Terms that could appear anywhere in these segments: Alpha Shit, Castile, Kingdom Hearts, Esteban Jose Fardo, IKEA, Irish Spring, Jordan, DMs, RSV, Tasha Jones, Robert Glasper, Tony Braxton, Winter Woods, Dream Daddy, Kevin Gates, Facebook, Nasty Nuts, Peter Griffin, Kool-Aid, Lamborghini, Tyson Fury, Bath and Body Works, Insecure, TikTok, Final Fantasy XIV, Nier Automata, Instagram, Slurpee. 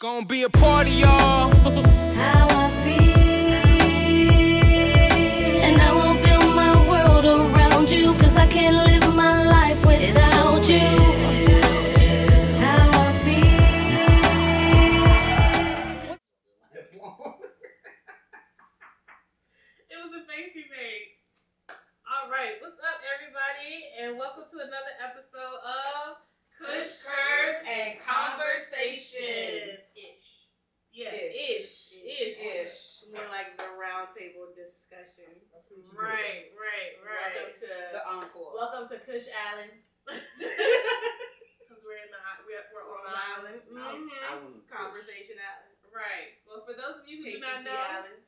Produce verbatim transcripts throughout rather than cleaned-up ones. Gonna be a party, y'all. How I feel. And I will build my world around you, cause I can't live my life without you. How I feel. That's long. It was a face you made. Alright, what's up everybody? And welcome to another episode of Cush, Curves, and Conversations. Ish. Yeah, ish. Ish. Ish. Ish. More like the round table discussion. Right, right, right. Welcome to the encore. Welcome to Cush Island. Because we're in the we're, we're on the island. island. Mm-hmm. Conversation Island. Right. Well, for those of you who K C C do not know, island.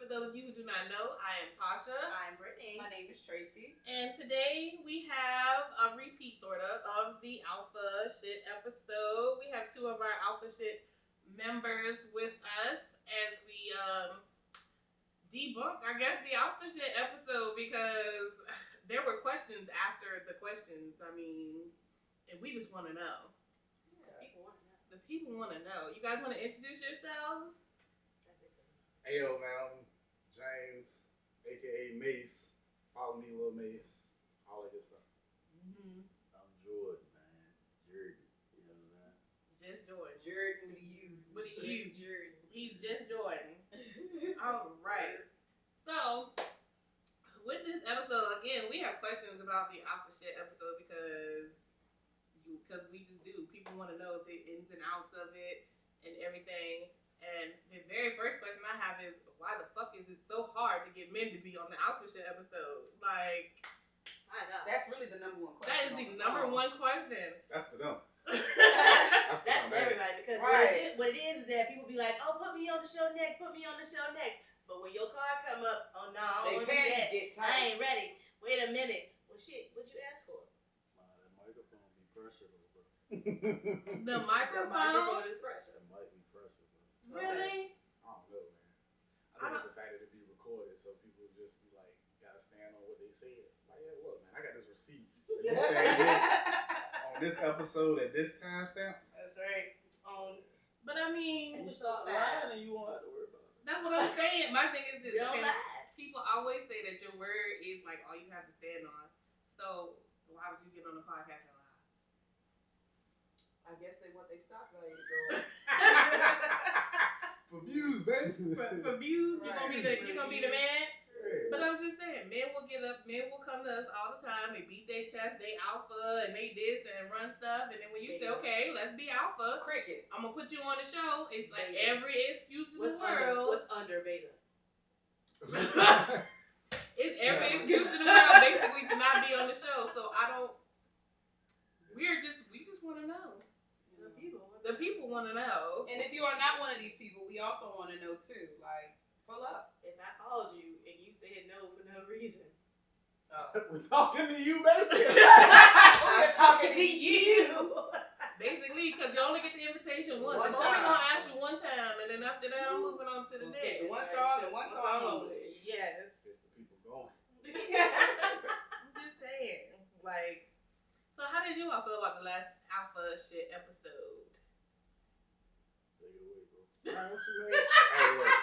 For those of you who do not know, I am Tasha. I am Brittany. My name is Tracy. And today we have a repeat sort of of the Alpha Shit episode. We have two of our Alpha Shit members with us as we um, debunk, I guess, the Alpha Shit episode because there were questions after the questions. I mean, and we just want to know. Yeah, people want to know. The people want to know. You guys want to introduce yourselves? Ayo Mountain. James, a k a. Mace, follow me, Lil Mace, all that good stuff. Mm-hmm. I'm Jordan, man. Jordan, you know what I'm saying? Just Jordan. Jordan, what do you? What do you? He's Jordan. He's just Jordan. All right. So, with this episode, again, we have questions about the Alpha Shit episode because you, cause we just do. People want to know the ins and outs of it and everything. And the very first question I have is, why the fuck is it so hard to get men to be on the Alpha Shit episode? Like, I know. That's really the number one question. That is the number one question. That's the dumb. That's, That's for everybody. Because right. what, it is, what it is is that people be like, oh, put me on the show next, put me on the show next. But when your card come up, oh, no, I don't want to do that. Get tight. I ain't ready. Wait a minute. Well, shit, what'd you ask for? Uh, that microphone be pressure, bro. The microphone? The microphone is pressure. It might be pressure. Really? I don't know, man. I think I it's the fact that it be recorded, so people just be like, gotta stand on what they said. Like, yeah, look, man, I got this receipt. So you said this on this episode at this timestamp. That's right. Um, but I mean, and you start lying, and you won't have to worry about it. That's what I'm saying. My thing is this: okay, people always say that your word is like all you have to stand on. So why would you get on the podcast and lie? I guess they want their stock value to go up. For views, baby. For, for views, you're gonna be the you're gonna be the man. But I'm just saying, men will get up, men will come to us all the time. They beat their chest, they alpha, and they this and run stuff. And then when you say, okay, let's be alpha, crickets. I'm gonna put you on the show. It's like every excuse in the world. What's under beta? It's every excuse in the world basically to not be on the show. So I don't. We're just we just want to know. The people want to know. And if you are not one of these people, we also want to know too. Like, pull up. If I called you and you said no for no reason. Uh, we're talking to you, baby. We're talking to you. Basically, because you only get the invitation once. I'm only going to ask you one time, and then after that, I'm moving on to the next. Get one song and one song only. Yes. It's the people going. I'm just saying. Like, so how did you all feel about the last Alpha Shit episode? Right, what you mean? Hey, look,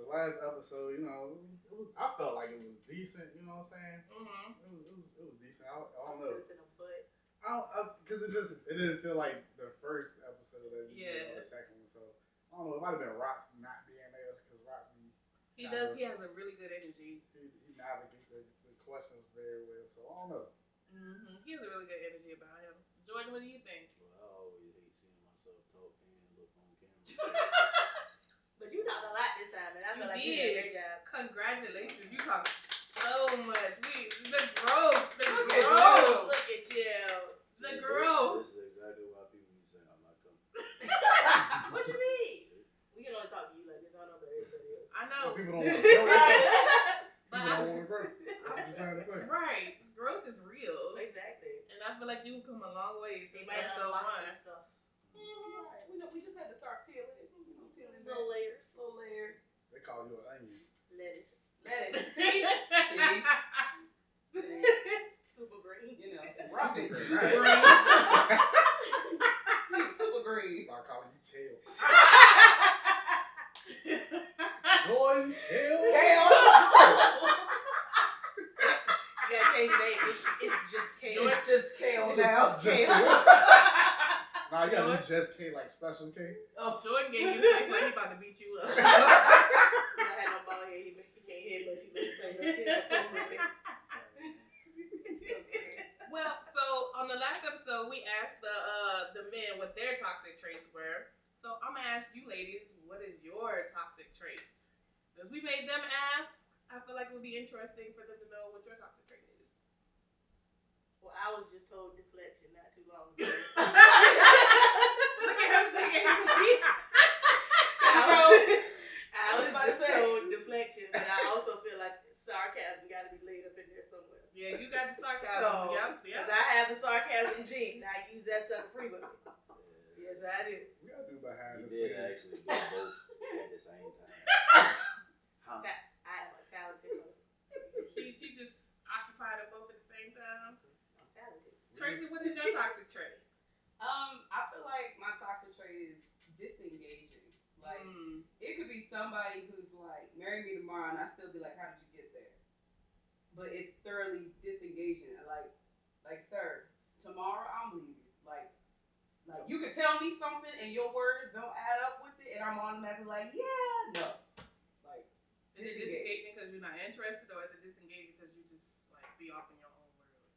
the last episode, you know, it was, I felt like it was decent. You know what I'm saying? Mm-hmm. It was, it was, it was decent. I, I don't know. I don't, because it just, it didn't feel like the first episode. That yeah. Did, or the second one, so I don't know. It might have been Rock's not being there because Rock. He does. He has a really good energy. He, he navigates the, the questions very well, so I don't know. Mm-hmm. He has a really good energy about him. Jordan, what do you think? But you talked a lot this time, and I feel like you did a great job. Congratulations, you talked so much. We, the growth, the look growth. At look at you, the yeah, growth. This is exactly why people be saying I'm not coming. What you mean? We can only talk to you like this. I don't know about everybody else. I know. Well, people don't want to grow. People don't want to grow. That's what you're trying to say. Right, growth is real. Exactly. And I feel like you've come a long way. They might unlock some stuff. We just had to start peeling it. Peeling little layers. Little layers. They call you an onion. Lettuce. Lettuce. See? See? Super green. You know, super green. Super green. Start calling you kale. not just cake, like special cake. Oh, Jordan gave you cake like he about to beat you up. I had no ball here. He can't hear it, but he was saying well, so on the last episode, we asked the uh, the men what their toxic traits were. So I'm gonna ask you, ladies, what is your toxic traits? Because we made them ask. I feel like it would be interesting for them to know what your toxic trait is. Well, I was just told deflection not too long ago. Look at him shaking his feet. I was just told deflection, but I also feel like sarcasm got to be laid up in there somewhere. Yeah, you got the sarcasm. So, yeah, yeah. Cause I have the sarcasm gene. I use that stuff frequently. Yes, I do. We gotta do behind the scenes. You did actually do both at the same time. Huh? I am a talented one. She she just occupied them both at the same time. I'm talented. Tracy, what is your toxic trait? Um, I feel like my toxic trait is disengaging. Like mm. it could be somebody who's like, marry me tomorrow, and I still be like, how did you get there? But it's thoroughly disengaging. Like, like sir, tomorrow I'm leaving. Like, like you could tell me something, and your words don't add up with it, and I'm automatically like, yeah, no. Is it disengaging because you're not interested, or is it disengaging because you just like be off in your own world?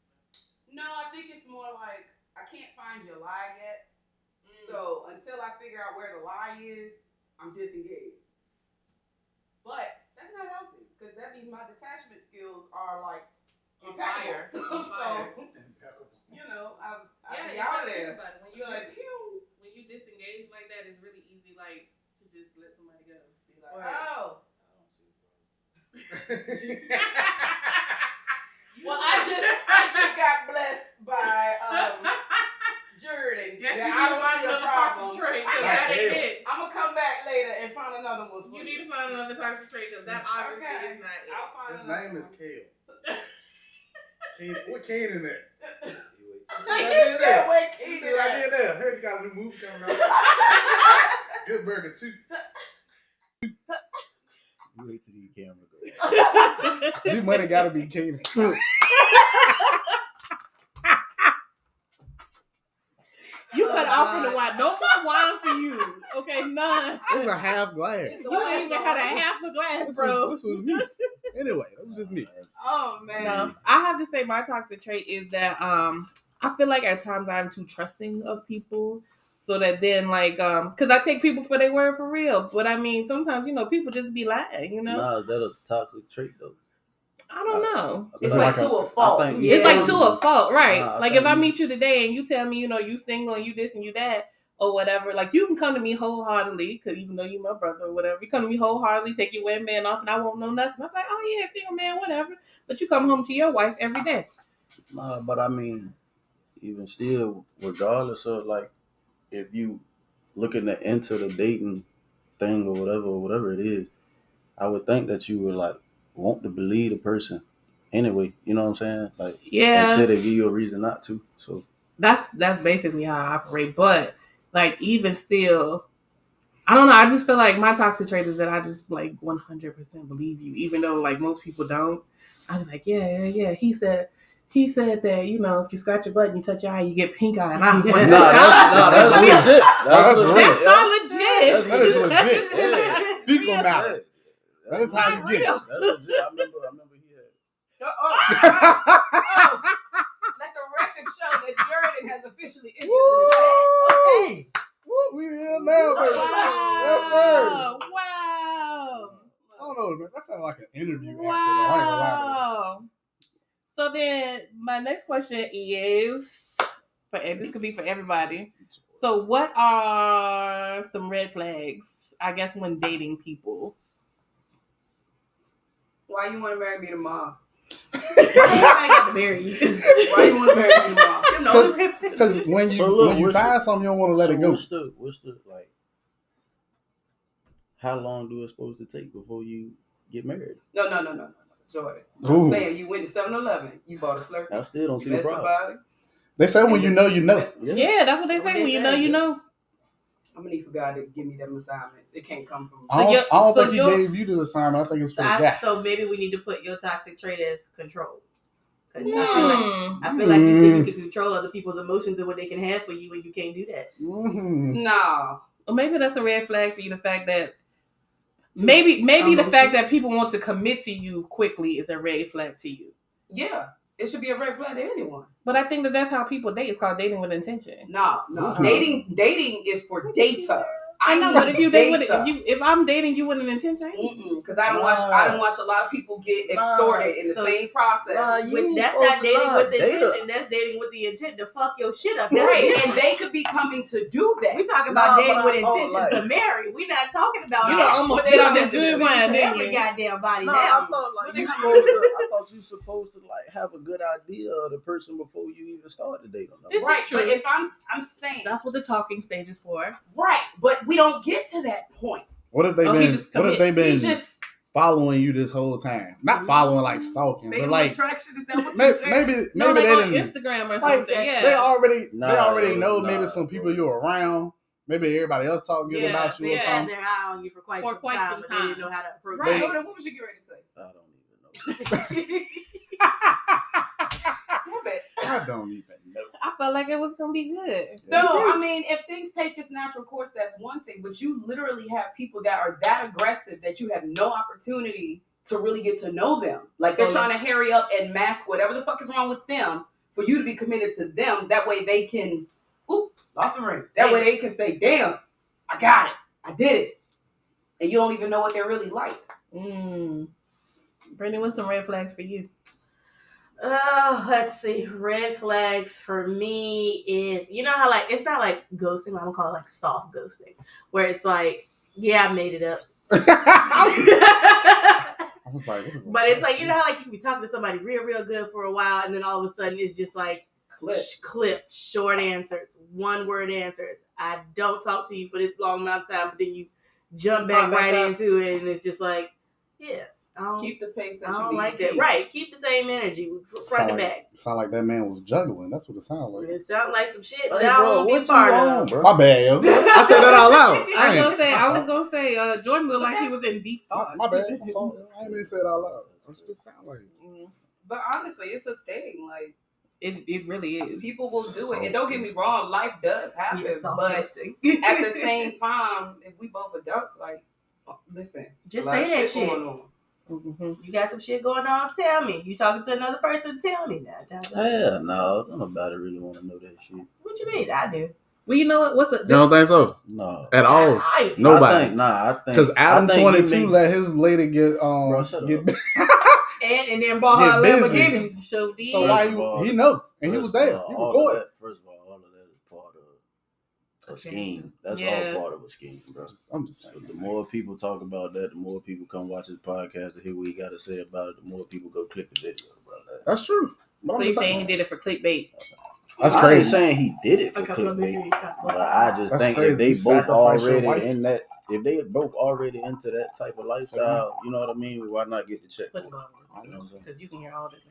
No, I think it's more like I can't find your lie yet. Mm. So until I figure out where the lie is, I'm disengaged. But that's not healthy because that means my detachment skills are like impeccable. On fire. So impeccable. You know, I'm yeah, out there. About it. When you like, pew. When you disengage like that, it's really easy like to just let somebody go. Be like, oh. Well, I just I just got blessed by um, Jordan. Guess yeah, you I don't find see another toxic trait. I'm gonna come back later and find another one. You need to find another toxic trait because that obviously okay. is not it. I'll find His name one. Is Kale. Kale. What Kane in there? He's that way. He's right here. There. Heard you got a new movie coming out. Good Burger too. You wait till the camera goes. This money gotta be Katie. You cut uh, off from the wine. No more wine for you. Okay, none. It was a half glass. You ain't even had a half a glass, bro. This was, this was me. Anyway, it was just me. Oh man. No, I have to say my toxic trait is that um I feel like at times I'm too trusting of people. So that then, like, um, because I take people for their word for real. But I mean, sometimes, you know, people just be lying, you know? Nah, that's a toxic trait, though. I don't I, know. I it's like, like to a, a fault. Think, yeah. It's like to a fault, right? Nah, like, if I meet you today and you tell me, you know, you single and you this and you that or whatever, like, you can come to me wholeheartedly, because even though you my brother or whatever, you come to me wholeheartedly, take your windband off, and I won't know nothing. I'm like, oh, yeah, single man, whatever. But you come home to your wife every day. Nah, but I mean, even still, regardless of, like, if you looking to enter the dating thing or whatever, whatever it is, I would think that you would like want to believe the person anyway. You know what I'm saying? Like, yeah, until they give you a reason not to. So that's that's basically how I operate. But like, even still, I don't know. I just feel like my toxic trait is that I just like one hundred percent believe you, even though like most people don't. I was like, yeah, yeah, yeah. He said. He said that, you know, if you scratch your butt and you touch your eye, you get pink eye. And I went, no, that's, no, that's legit. That's, that's legit. That's not legit. That's, that is legit. That is legal knowledge. That is how you get it. That's legit. I remember, I remember he had oh, oh, oh. Let the record show that Jordan has officially entered the class. Okay. Woo, we here now, baby. Wow. Yes, sir. Wow. I don't know, man. That sounded like an interview. Wow. Answer, wow. So then my next question is, for this could be for everybody. So what are some red flags, I guess, when dating people? Why you want to marry me tomorrow? I got to marry you. Why you want to marry me tomorrow? Because when you, so look, when you find the, something, you don't want to let so it go. What's the, what's the, like, how long do it's supposed to take before you get married? No, no, no, no, no. Jordan. Ooh. I'm saying you went to seven eleven, you bought a Slurpee. I still don't see the problem. Somebody. They say when you know, you know. Yeah, yeah, that's what they say. When, when you know, you know. I'm gonna need for God to give me them assignments. It can't come from me. I don't, so I don't so think He gave you the assignment. I think it's for so the I, gas. So maybe we need to put your toxic trait as control. Mm. I feel like, I feel like mm. you think you can control other people's emotions and what they can have for you, and you can't do that. Mm. No. Well, maybe that's a red flag for you, the fact that maybe maybe emotions. The fact that people want to commit to you quickly is a red flag to you. Yeah. It should be a red flag to anyone. But I think that that's how people date. It's called dating with intention. No, no. Uh-huh. Dating dating is for data. I know, but if you date with, if you if I'm dating you with an intention, because I don't watch I don't watch a lot of people get extorted uh, in the so, same process. Uh, with, that's not dating with the data. Intention. That's dating with the intent to fuck your shit up. That's right, and they could be coming to do that. We're talking about nah, dating with intention like, to marry. We're not talking about you know almost get on this good one. Every goddamn body nah, now. I thought like you supposed to. I thought you supposed to like have a good idea of the person before you even start the date. This right, is true. But if I'm I'm saying that's what the talking stage is for. Right, but. We don't get to that point. What if they've oh, been? What if they've been just, following you this whole time? Not following like stalking, but like attraction. Is that what maybe, maybe maybe no, like they on didn't, Instagram or something. Like, yeah. They already no, they already know no, maybe no, some people you're around. Maybe everybody else talking yeah, about you yeah, or something. And they're eye on you for quite for some quite time. Some time. They know how to approach. Right. They, what was you getting ready to say? I don't even know. I don't even know. I felt like it was gonna be good. No, I mean, if things take its natural course, that's one thing. But you literally have people that are that aggressive that you have no opportunity to really get to know them. Like they're trying to hurry up and mask whatever the fuck is wrong with them for you to be committed to them. That way they can, oop, lost the ring. That way they can say, "Damn, I got it, I did it," and you don't even know what they're really like. Mm. Brendan, what's some red flags for you? Oh, let's see. Red flags for me is, you know how like, it's not like ghosting, I'm gonna call it like soft ghosting, where it's like, yeah, I made it up. I was like, what is this? But it's like, you know how like you can be talking to somebody real, real good for a while, and then all of a sudden it's just like, clip, clip short answers, one word answers. I don't talk to you for this long amount of time, but then you jump back, back right up. into it, and it's just like, yeah. Keep the pace that I you don't need like that. Right. Keep the same energy front and like, back. Sound like that man was juggling. That's what it sounds like. It sounds like some shit that hey, I don't want to be part of. Bro? My bad, yo. I said that out loud. I, I, gonna say, I was going to say, uh, Jordan looked like he was in deep thought. My bad. My fault. I didn't even say it out loud. That's what it sounds like. Mm-hmm. But honestly, it's a thing. Like, It it really is. People will do so it. And don't get me wrong, life does happen. Yeah, so but at the same time, if we both adults, like, listen. Just say that shit. shit. Going on. Mm-hmm. You got some shit going on? Tell me. You talking to another person? Tell me now. Hell no, nobody really want to know that shit. What you mean? I do. Well, you know what? What's a, you don't think so? No, at all. I, nobody. I think, nah, I think because Adam twenty two let his lady get um Bro, get and and then bought her a Lamborghini. So why all, he know and he was there. All, he recorded. First of all, all of that is part of a scheme. That's yeah. all part of a scheme, bro. I'm just saying. So the more people talk about that, the more people come watch this podcast and hear what he got to say about it. The more people go click the video, bro. That. That's true. So you saying he did it for clickbait? That's crazy. I ain't saying he did it for okay, clickbait, but I just That's think crazy. If they you both already in that, if they both already into that type of lifestyle, mm-hmm. you know what I mean? Why not get the check? Because you, know you can hear all that.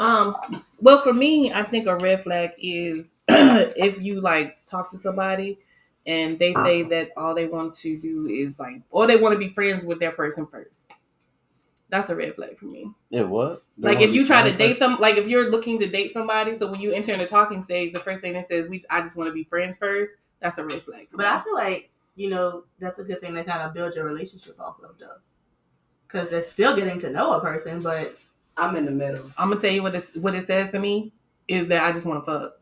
Um. Well, for me, I think a red flag is if you like talk to somebody. And they say that all they want to do is like, or they want to be friends with their person first. That's a red flag for me. Yeah, what? They like if you try to date first? some, like if you're looking to date somebody, so when you enter in the talking stage, the first thing that says, "We, I just want to be friends first," that's a red flag. But I feel like, you know, that's a good thing to kind of build your relationship off of, though, because it's still getting to know a person. But I'm in the middle. I'm gonna tell you what it what it says to me is that I just want to fuck.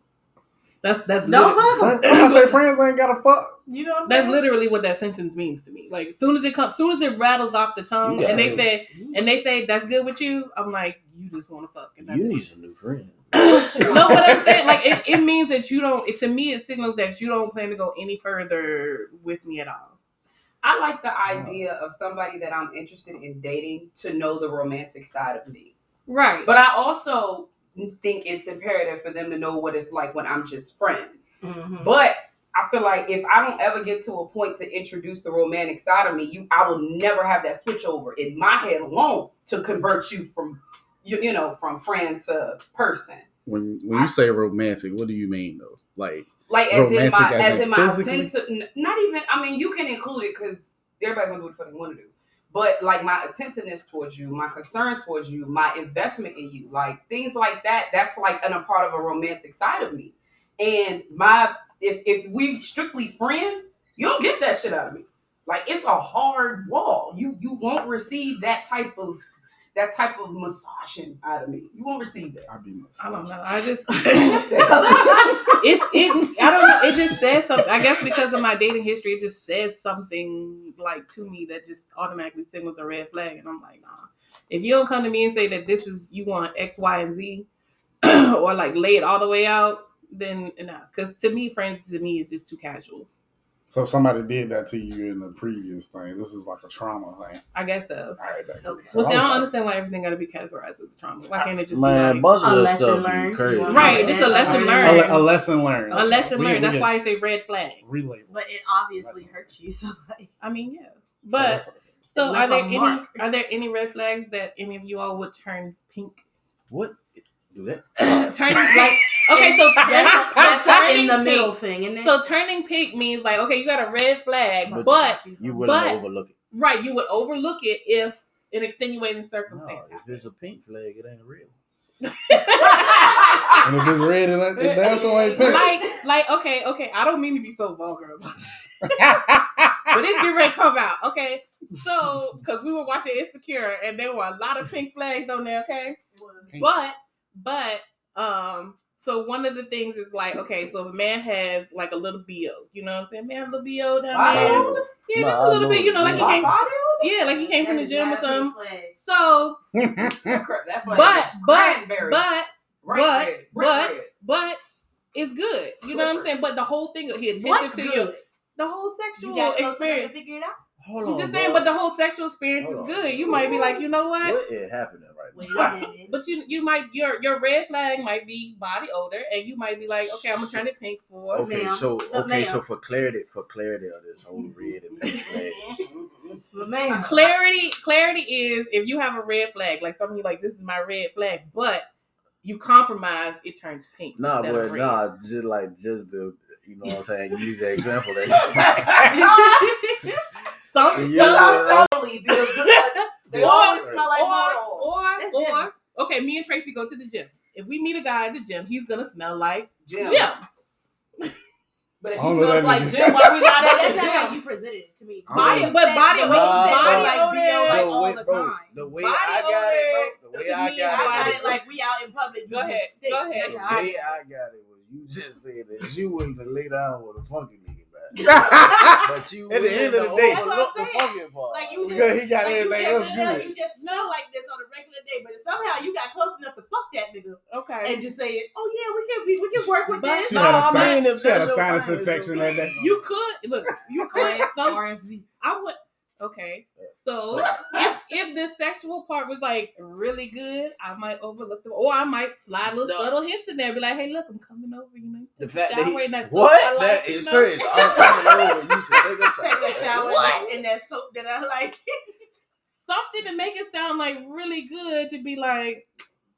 That's that's no fuck. I say friends ain't gotta fuck. You know what I'm that's saying? Literally what that sentence means to me. Like soon as it comes, soon as it rattles off the tongue, and they say, and they say that's good with you. I'm like, you just want to fuck. And that's you need some new friends. No, what I'm saying, like it, it means that you don't. It, to me, it signals that you don't plan to go any further with me at all. I like the idea of somebody that I'm interested in dating to know the romantic side of me. Right, but I also. Think it's imperative for them to know what it's like when I'm just friends. Mm-hmm. But I feel like if I don't ever get to a point to introduce the romantic side of me, you I will never have that switch over in my head alone to convert you from you, you know from friend to person. When when I, you say romantic, what do you mean though? Like like as in my as, as in, in my authentic, not even I mean you can include it because everybody gonna do what they want to do. but like my attentiveness towards you, my concern towards you, my investment in you, like things like that, that's like an, a part of a romantic side of me. And my, if if we strictly friends, you don't get that shit out of me. Like it's a hard wall. You you won't receive that type of that type of massaging out of me. You won't receive that. I'll be massaging. I don't know. I just it's it. I don't know. It just says something. I guess because of my dating history, it just said something like to me that just automatically signals a red flag, and I'm like, nah. If you don't come to me and say that this is you want X, Y, and Z, or like lay it all the way out, then nah. Because to me, friends to me is just too casual. So if somebody did that to you in the previous thing, this is like a trauma thing. I guess so. All right, okay. Well, see, I don't understand why everything got to be categorized as a trauma. Why can't it just Man, be like, bunch of a stuff learned. Right, just a lesson learned. A, le- a lesson learned. Okay. A lesson learned. We, That's we why it's a red flag. Relabel. But it obviously lesson. Hurts you. So, like, I mean, yeah. But so, so are there any mark. are there any red flags that any of you all would turn pink? What? Do that. Turning like okay, so that's, that's turning the middle pink. Thing, and so turning pink means like okay, you got a red flag, but, but you would overlook it, right? You would overlook it if an extenuating circumstance. No, if there's a pink flag, it ain't real. And if it's red, it, it damn sure ain't pink. Like, like okay, okay, I don't mean to be so vulgar, but it's get ready to come out. Okay, so because we were watching Insecure, and there were a lot of pink flags on there. Okay, pink. but. But, um, so one of the things is like, okay, so if a man has like a little B O, you know what I'm saying? Man, a little B O down there. Yeah, no, just a little bit, you know, like he came, yeah, like he came from the gym or something. So, but, but, but, but, but, but it's good. You know what I'm saying? But the whole thing, he attentive to you. The whole sexual experience. Figure it out. Hold I'm on, just saying, bro. But the whole sexual experience Hold is good. On. You might be like, you know what? What is happening right now? But you, you might your your red flag might be body odor, and you might be like, okay, I'm gonna turn it pink for. Okay, now. so okay, now. so for clarity, for clarity of this whole red and pink flags. Clarity, clarity is if you have a red flag, like something you like, this is my red flag, but you compromise, it turns pink. Nah, but nah, just like just the, you know what I'm saying. Use the example that. Some, yeah. some, they or, always smell like or, or, or, or, okay, me and Tracy go to the gym. If we meet a guy at the gym, he's going to smell like gym. gym. But if he smells really like gym, why we not at that gym? You presented it to me. Body, but body, uh, body odor, all the time. The way I got it, bro. The way I got it, like we out in public. Go ahead, go ahead. The way I got it was you just said that you wouldn't lay down with a funky nigga. But you at the end of the day, look the fucking part. Like you just, because he got like everything else good. You just smell like this on a regular day, but somehow you got close enough to fuck that nigga. Okay, and just say, "Oh yeah, we can we, we can work with this." She no, had a, I mean, she had a sinus infection that day. You could look. You could. R S V. I would. Okay, so if, if the sexual part was like really good, I might overlook them, or I might slide little no. subtle hints in there, be like, "Hey, look, I'm coming over." You know, the fact that he, that what that like, is crazy. You know? I'm coming over. You should take a shower, take a shower like, and that soap that I like, something to make it sound like really good to be like.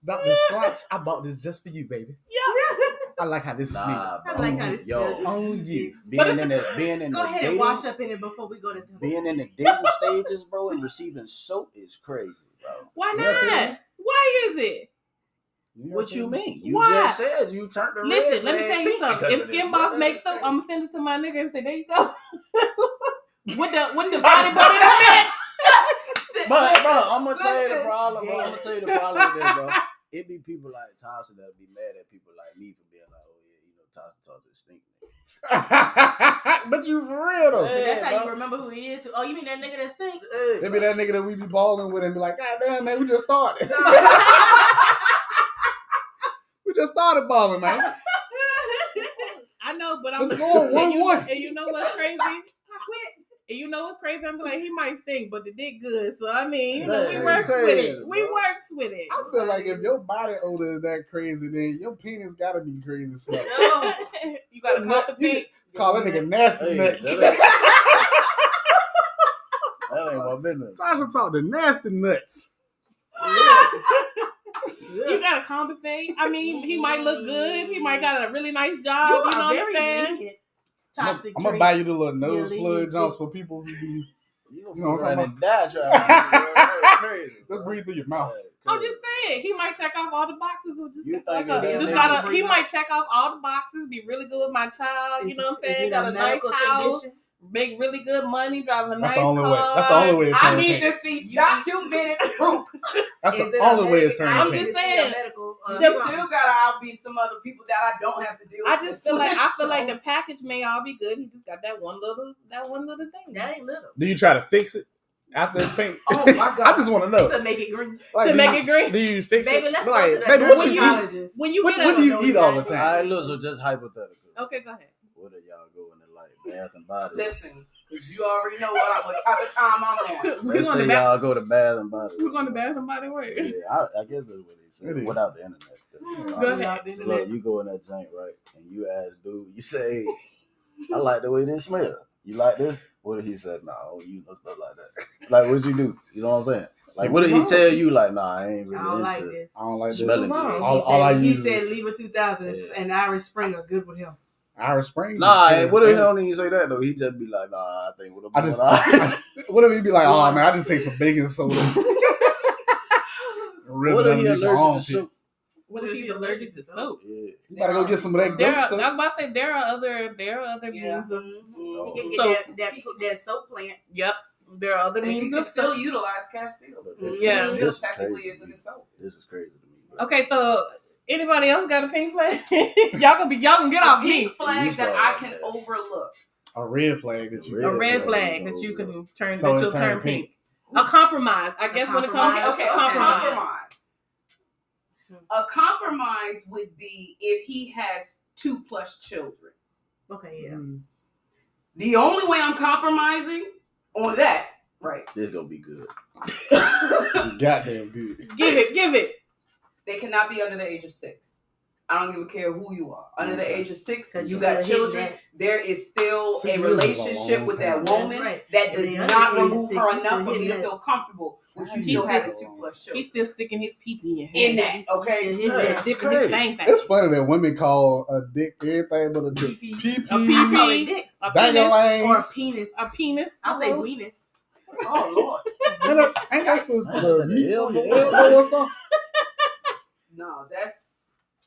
About this squash, I bought this just for you, baby. Yeah. I like how this nah, smells. I like how this yo, smells. On you. Being in the being in go the ahead dating, and wash up in it before we go to dinner. Being in the dating stages, bro, and receiving soap is crazy, bro. Why you not? Why is it? You what you mean? You Why? Just said you turned the Listen, red let me tell you something. If Skin Boss makes soap, I'm gonna send it to my nigga and say, there you go. With the with the body butter bitch. But bro, I'm gonna tell you the problem, bro. I'm gonna tell you the problem with that, bro. It be people like Tyson that'll be mad at people like me for being like, oh yeah, you know, Tyson talks to stink. But you for real though. Yeah, that's how bro. You remember who he is. Too. Oh, you mean that nigga that stink? Hey, it be that nigga that we be balling with and be like, God damn man, we just started. We just started balling, man. I know, but I'm just going one one. And you know what's crazy? I quit. And you know what's crazy? I'm like, he might stink, but the dick good. So, I mean, you know, we works with it. We works with it. I feel like if your body odor is that crazy, then your penis got to be crazy smelling. No. You got to call the pink. Call that nigga nasty nuts. That ain't my business. Tasha talk to nasty nuts. You got to compensate. I mean, he might look good. He might got a really nice job. You, you know what I'm saying? Naked. I'm gonna buy you the little nose plug Jones for people who be You gonna you know, right in that drive. Just breathe through your mouth. I'm just saying, he might check off all the boxes. Or just you like a, just gotta, he might check off all the boxes, be really good with my child. You know what I'm saying? Got a nice house, make really good money, driving a nice car. That's the only way. That's the only way. I need to see documented proof. That's the only way it's turning. I'm just saying, you still gotta outbeat some other people that I don't have to deal with. I just feel like I feel like the package may all be good. He just got that one little, that one little thing. That ain't little. Do you try to fix it? After it's pink. Oh my God. I just want to know. To make it green. Like, to make you, it green. Do you fix baby, it? Let's like, go to baby, what, what you eat? When you what, get what do you eat all the time? I lose it, just hypothetical. Okay, go ahead. What are y'all going to like? Bath and Body. Listen, you already know what, I, what type of time I'm on. We're going to bath. Y'all go to Bath and Body. We're going to Bath and Body Works. Yeah, I, I guess that's what they say. Without the internet. You know, go I mean, ahead. Look, internet. You go in that joint, right? And you ask dude, you say, I like the way this smells. You like this? What did he say? Nah, I don't use no stuff like that. Like, what'd you do? You know what I'm saying? Like, what did he tell you? Like, nah, I ain't really I into like it. I don't like this. Smelling good. All, all I use. He said, is... Libra two thousand yeah. and Irish Spring are good with him. Irish Spring? Nah, hey, what if he don't even say that, though? He just be like, nah, I think what I just. I, what if he be like, oh, man, I just take some baking soda. What if he allergic to soup? What if he's allergic to soap? Yeah. You gotta go get some of that. There are, soap. I was about to say there are other there are other yeah. means of mm-hmm. he can get soap. That, that, that soap plant. Yep, there are other and means of soap. Still utilize Castile. This, yeah, this, this is technically crazy. Isn't soap. This is crazy to me. Bro. Okay, so anybody else got a pink flag? y'all gonna be y'all can get off me. Pink flag that I can that. overlook. A red flag that you a red flag, flag that you can turn so that you'll turn pink. pink. A compromise, I guess. When it comes to okay, compromise. A compromise would be if he has two plus children. Okay, yeah. Mm. The only way I'm compromising on that, right? This gonna be good. Goddamn good. Give it, give it. They cannot be under the age of six. I don't even care who you are. Under okay. the age of six, you got children. There is still six a relationship a with that woman right. that does not remove her six, enough for me to that. feel comfortable. With you still having two plus children. He's still sticking his pee in, in that. Okay, his, yeah, his dick his thing. It's funny that women call a dick everything but a dick. Pee pee, a pee a penis, or a penis, a penis. I'll say weenus. Oh Lord, ain't that the No, that's.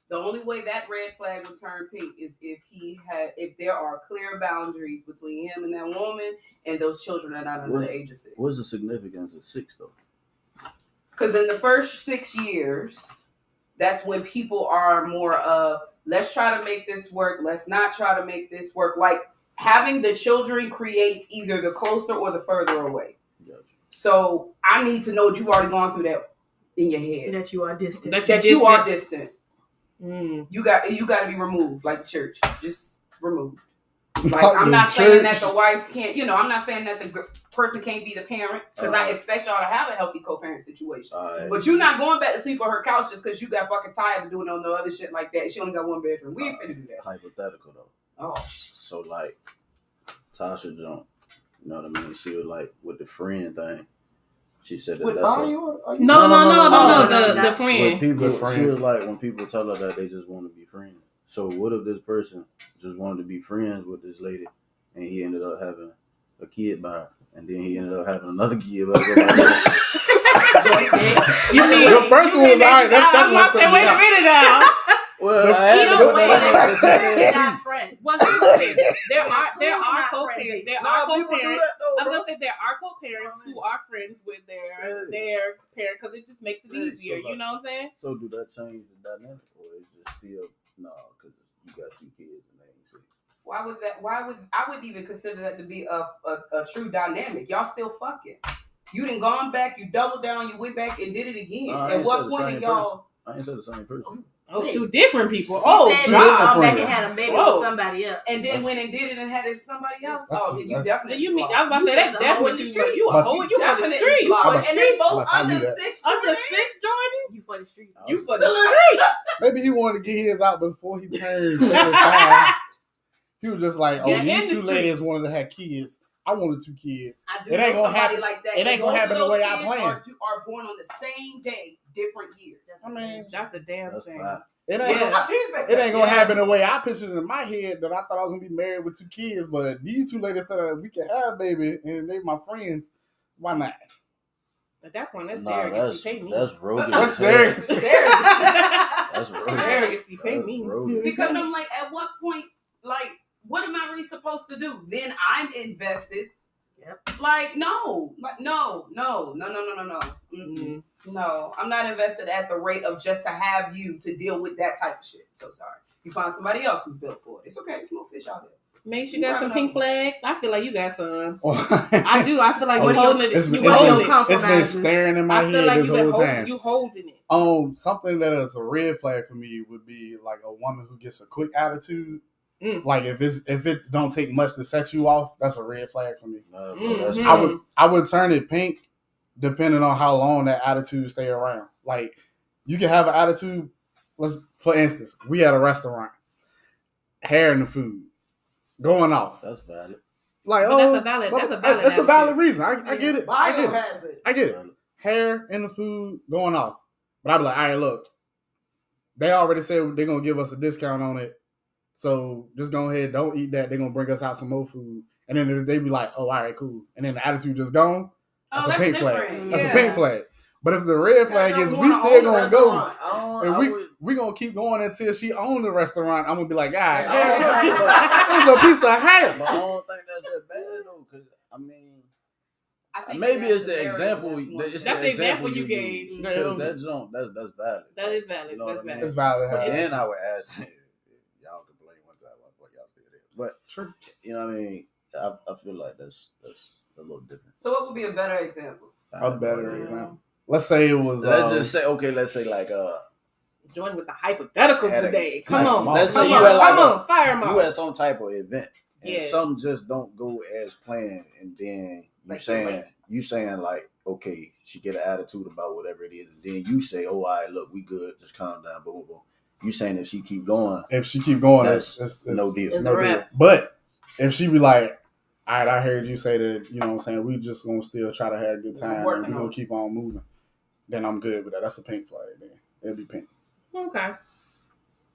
The only way that red flag would turn pink is if he had, if there are clear boundaries between him and that woman, and those children are not under what, the age of six. What's the significance of six, though? Because in the first six years, that's when people are more of, uh, let's try to make this work. Let's not try to make this work. Like having the children creates either the closer or the further away. Gotcha. So I need to know that you've already gone through that in your head. That you are distant. That, that you are distant. Mm. You got you got to be removed like the church, just removed. Like not I'm not church. saying that the wife can't, you know, I'm not saying that the g- person can't be the parent because right. I expect y'all to have a healthy co-parent situation. Right. But you're not going back to sleep on her couch just because you got fucking tired of doing all the other shit like that. She only got one bedroom. We ain't finna do that. Hypothetical though. Oh, so like Tasha Jones, you know what I mean? She was like with the friend thing. She said that Wait, that's are you, are you no, no, no, no, no, no, no, the, the friend. When people, the friend. She was like, when people tell her that they just want to be friends. So what if this person just wanted to be friends with this lady and he ended up having a kid by her and then he ended up having another kid by her? You mean, the first one was all right. That's I'm not saying, wait a minute now. Well, I had to go that. Well, there are there are co-parents. There are co-parents. I'm gonna say there are co-parents who are friends with their their parent because it just makes it easier. You know what I'm saying? So do that change the dynamic, or is it still no? Because you got two kids and they ain't six. Why would that? Why would I wouldn't even consider that to be a a, a true dynamic? Y'all still fucking. You done gone back. You doubled down. You went back and did it again. Uh, At what point did y'all? I ain't said the same person. Oh, two different people. She oh, said two different people. And had a baby with somebody else, and then that's, went and did it and had it with somebody else. Oh, then you definitely. You mean I was about to say that's definitely what you street. You a whole you on the street, and they both under six, under six, Jordan. You for the street. You for the street. Maybe he wanted to get his out before he turned seventy-five. He was just like, oh, these two ladies wanted to have kids. I wanted two kids. I do it ain't gonna happen like that. It ain't gonna happen the way I planned. Are born on the same day, different years. I mean, that's a damn shame. It ain't, yeah. it ain't gonna yeah. happen the way I pictured it in my head, that I thought I was gonna be married with two kids, but these two ladies said that we can have baby and they my friends. Why not? At that point, that's nah, arrogance. That's, you pay me. That's rogue. That's arrogance. That's arrogance. You pay me. Rogue. Because I'm like, at what point, like, what am I really supposed to do? Then I'm invested. Yep. Like, no, like, no, no, no, no, no, no, no. Mm-mm. No, I'm not invested at the rate of just to have you to deal with that type of shit. So sorry. You find somebody else who's built for it. It's okay. It's more fish out there. Make sure you got some pink flag. I feel like you got some. I do. I feel like oh, you're holding it. It's, you it's, holding been, it's been staring in my I head like this whole hold, time. You holding it. Um, something that is a red flag for me would be like a woman who gets a quick attitude. Mm. Like if it's if it don't take much to set you off, that's a red flag for me. No, mm-hmm. I would I would turn it pink depending on how long that attitude stay around. Like you can have an attitude. Let's for instance, we at a restaurant, hair in the food. Going off. That's valid. Like, but oh, that's a valid, that's a valid, that's a valid reason. I, I get it. I get it. I get it. Hair in the food going off. But I'd be like, all right, look, they already said they're going to give us a discount on it. So just go ahead. Don't eat that. They're going to bring us out some more food. And then they be like, oh, all right, cool. And then the attitude just gone. That's oh, a pink flag. That's yeah. a pink flag. But if the red flag is we still going to go. And we. We're going to keep going until she owns the restaurant. I'm going to be like, all right. It's a piece of hair. But I don't think that's that bad, though, because, I mean, I think maybe it's the example. It's that's the example you gave. You gave. That's, that's, that's valid. That is valid. You know that's valid. I mean? It's valid. But yeah. Then I would ask, y'all can blame one time on what y'all feel there. But, sure. You know what I mean? I, I feel like that's, that's a little different. So what would be a better example? A better yeah. example. Let's say it was. Let's um, just say, okay, let's say like, uh, Join with the hypotheticals a, today. Come like, on, let's come, say on. You like come a, on, fire them. You at some type of event, and yeah. some just don't go as planned, and then you like saying the you saying like, okay, she get an attitude about whatever it is, and then you say, oh, all right, look, we good, just calm down, boom, boom. You saying if she keep going, if she keep going, that's it's, it's, no deal, it's no deal. But if she be like, all right, I heard you say that, you know what I'm saying, we just gonna still try to have a good time, we're and we gonna on. keep on moving, then I'm good with that. That's a pink flag, man. It'll be pink. Okay.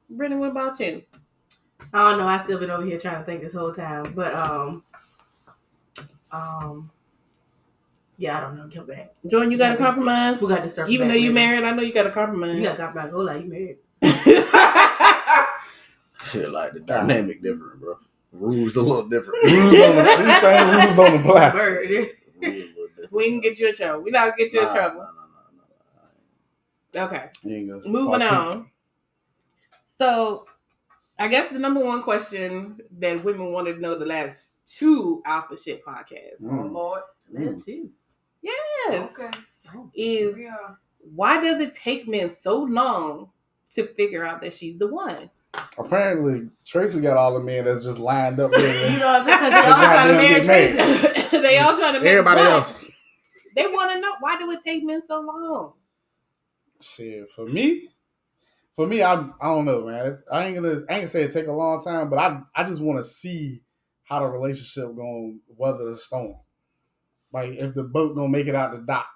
Brittany, what about you? I don't know. I've still been over here trying to think this whole time. But, um, um, yeah, I don't know. Come back. Jordan, you got to compromise? Who got to serve Even though you married, I know you got to compromise. You got to compromise. Whole lot. You married. Shit, like the dynamic different, bro. Rules a little different. Rules on the, these same rules don't apply. Bird. We can get you in trouble. We not get you in nah, trouble. Nah, nah. Okay. Moving on. So, I guess the number one question that women wanted to know the last two Alpha Shit podcasts. Mm. Oh, Lord. Last two. Yes. Okay. Is why does it take men so long to figure out that she's the one? Apparently, Tracy got all the men that's just lined up. There. You know what I'm saying? Because they all trying to marry Tracy. They all trying to marry everybody one. Else. They want to know, why do it take men so long? Shit, for me, for me, I I don't know, man. I ain't gonna I ain't gonna say it take a long time, but I I just want to see how the relationship gonna weather the storm. Like if the boat gonna make it out the dock.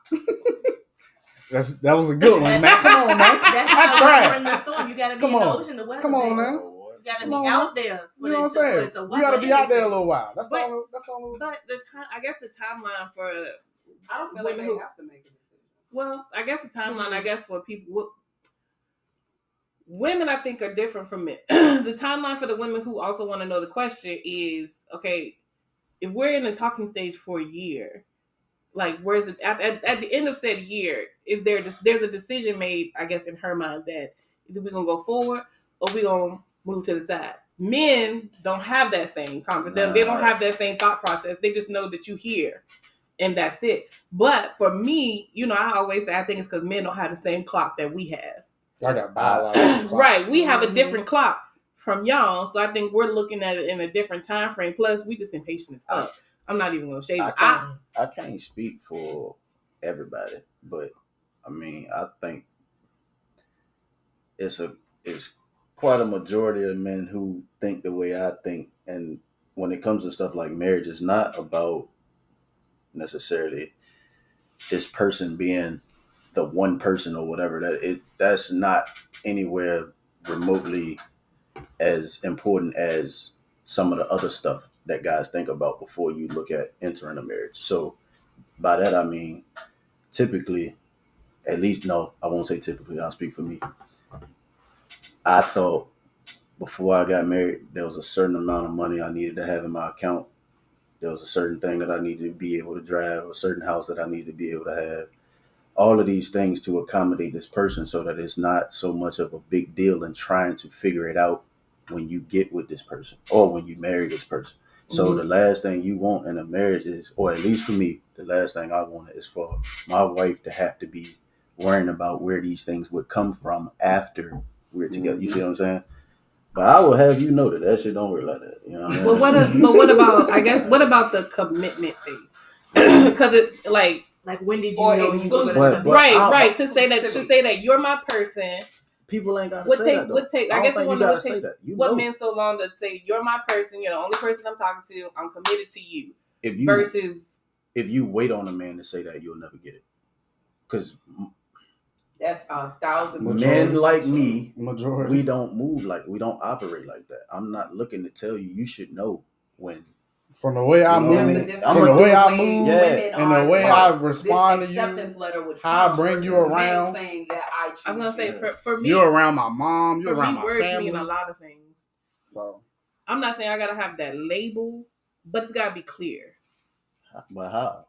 That's that was a good one, man. Come on, man. That's I tried. In the storm. You gotta be Come in the ocean to weather. Come on, man. You gotta Come be on, out man. There. You know what I'm saying? You gotta be out there a little while. That's but, all. That's all. But the time, I guess the timeline for I don't feel like they have to make it. Well, I guess the timeline, I guess, for people, what, women, I think, are different from men. The timeline for the women who also want to know the question is, okay, if we're in the talking stage for a year, like, where's it, at, at, at the end of said year, is there, there's a decision made, I guess, in her mind that either we're going to go forward or we're going to move to the side. Men don't have that same concept. No. They don't have that same thought process. They just know that you hear. And that's it. But for me, you know, I always say I think it's because men don't have the same clock that we have. I got biological clocks. Right. We have a different clock from y'all. So I think we're looking at it in a different time frame. Plus, we just impatient as fuck. I'm not even going to shade it. I, I can't speak for everybody. But, I mean, I think it's a it's quite a majority of men who think the way I think. And when it comes to stuff like marriage, it's not about necessarily this person being the one person or whatever that it that's not anywhere remotely as important as some of the other stuff that guys think about before you look at entering a marriage. So by that, I mean, typically, at least, no, I won't say typically, I'll speak for me. I thought before I got married, there was a certain amount of money I needed to have in my account. There was a certain thing that I needed to be able to drive, a certain house that I needed to be able to have. All of these things to accommodate this person so that it's not so much of a big deal in trying to figure it out when you get with this person or when you marry this person. Mm-hmm. So the last thing you want in a marriage is, or at least for me, the last thing I wanted is for my wife to have to be worrying about where these things would come from after we're together. Mm-hmm. You see what I'm saying? But I will have you know that that shit don't work like that. You know what I mean? But what, a, but what about, I guess, what about the commitment thing? Because it, like, Like when did you or know you was right, right? To say that, to say that you're my person. People ain't gotta would say take, that. Though. Would take. I, I guess the woman would take. What men so long to say you're my person? You're the only person I'm talking to. I'm committed to you. If you versus if you wait on a man to say that, you'll never get it. Because that's a thousand men majority. Like me. Majority. We don't move like we don't operate like that. I'm not looking to tell you. You should know when. From the way I you move, the from the, the way, way I move, yeah. and the way I respond to you, how I bring you around. Saying that I I'm gonna say for, for me, you're around my mom, you're around me, my words family. Mean a lot of things. So I'm not saying I gotta have that label, but it's gotta be clear. But how?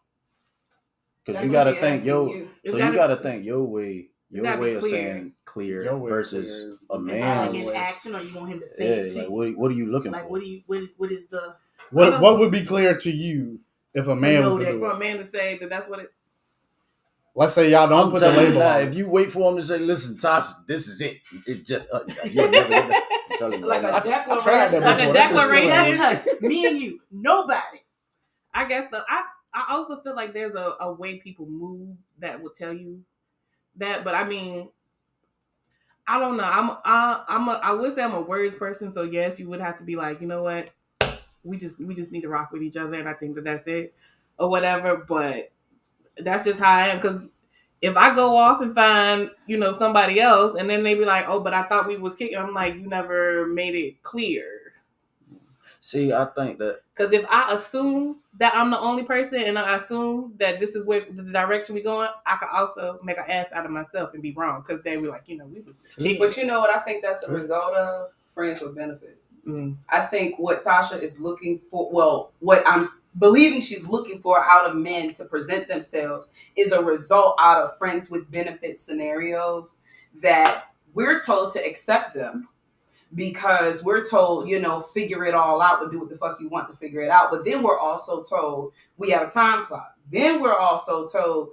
Because you gotta think your, you. so you gotta be, think your way, your way of saying clear versus a man's way. Like in action, or you want him to say it? Like what? What are you looking for? Like what do you? What? What is the What what would be clear to you if a man was to do it? For a man to say that that's what it. Let's say y'all don't I'm put the label. Now, if you wait for him to say, "Listen, Tasha, this is it," it's just uh, yeah, never, never, never. Like a declaration. Like a declaration. Me and you, nobody. I guess though, I I also feel like there's a, a way people move that will tell you that, but I mean. I don't know. I'm I I'm a, I would say I'm a words person, so yes, you would have to be like, you know what. We just we just need to rock with each other, and I think that that's it, or whatever. But that's just how I am. Because if I go off and find you know somebody else, and then they be like, "Oh, but I thought we was kicking," I'm like, "You never made it clear." See, I think that because if I assume that I'm the only person, and I assume that this is where the direction we going, I could also make an ass out of myself and be wrong. Because they were like, you know, we was just kicking. But you know what? I think that's a result of friends with benefits. Mm. I think what Tasha is looking for, well, what I'm believing she's looking for out of men to present themselves is a result out of friends with benefit scenarios that we're told to accept them because we're told, you know, figure it all out and do what the fuck you want to figure it out. But then we're also told we have a time clock. Then we're also told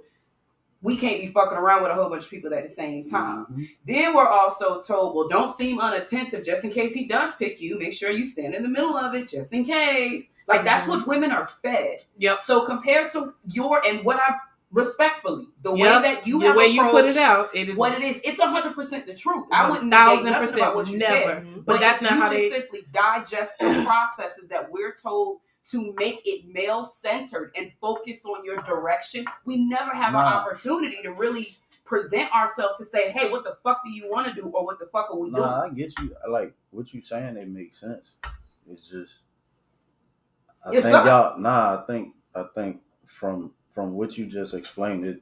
we can't be fucking around with a whole bunch of people at the same time. Mm-hmm. Then we're also told, well, don't seem unattentive just in case he does pick you. Make sure you stand in the middle of it just in case. Like, that's mm-hmm. what women are fed. Yep. So compared to your and what I respectfully, the yep. way that you the have way you put it out, it is what it is. It's one hundred percent the truth. I wouldn't negate nothing about what you never. said. But, but that's not you how just they simply digest the processes that we're told to make it male-centered and focus on your direction, we never have nah. an opportunity to really present ourselves to say, hey, what the fuck do you want to do or what the fuck are we nah, doing? Nah, I get you. Like, what you saying, it makes sense. It's just, I yes, think sir. y'all, nah, I think, I think from, from what you just explained, it,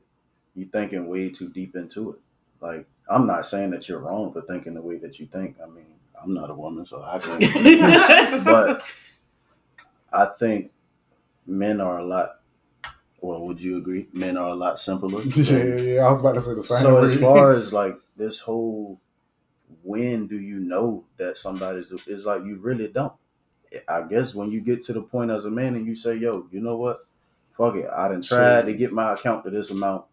you're thinking way too deep into it. Like, I'm not saying that you're wrong for thinking the way that you think. I mean, I'm not a woman, so I can't. But I think men are a lot, well, would you agree? Men are a lot simpler. Yeah, yeah, yeah. I was about to say the same. So as far as like this whole, when do you know that somebody's, it's like you really don't. I guess when you get to the point as a man and you say, yo, you know what? Fuck it. I done tried to get my account to this amount.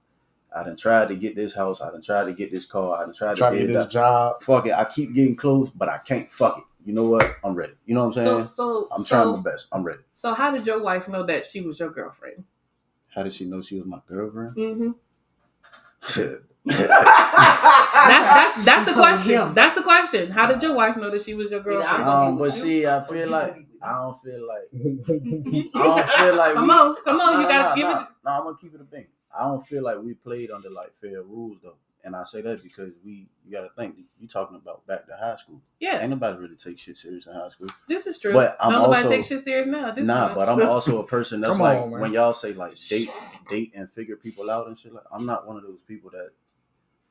I done tried to get this house. I done tried to get this car. I done tried Try to get, to get this job. Fuck it. I keep getting close, but I can't. Fuck it. You know what? I'm ready. You know what I'm saying? So, so I'm trying so, my best. I'm ready. So how did your wife know that she was your girlfriend? How did she know she was my girlfriend? Mm-hmm. that, that, that's the question. That's the question. How did your wife know that she was your girlfriend? Um, but see, I feel like, I don't feel like, I don't feel like. Come we, on, come on. Nah, you got to nah, give nah, it. No, nah, I'm going to keep it a thing. I don't feel like we played under like fair rules though. And I say that because we, you got to think, you're talking about back to high school. Yeah. Ain't nobody really take shit serious in high school. This is true. But I'm Don't also, nobody take shit serious now. This nah, is but I'm also a person that's like, on, when y'all say like date, date and figure people out and shit, like, I'm not one of those people that,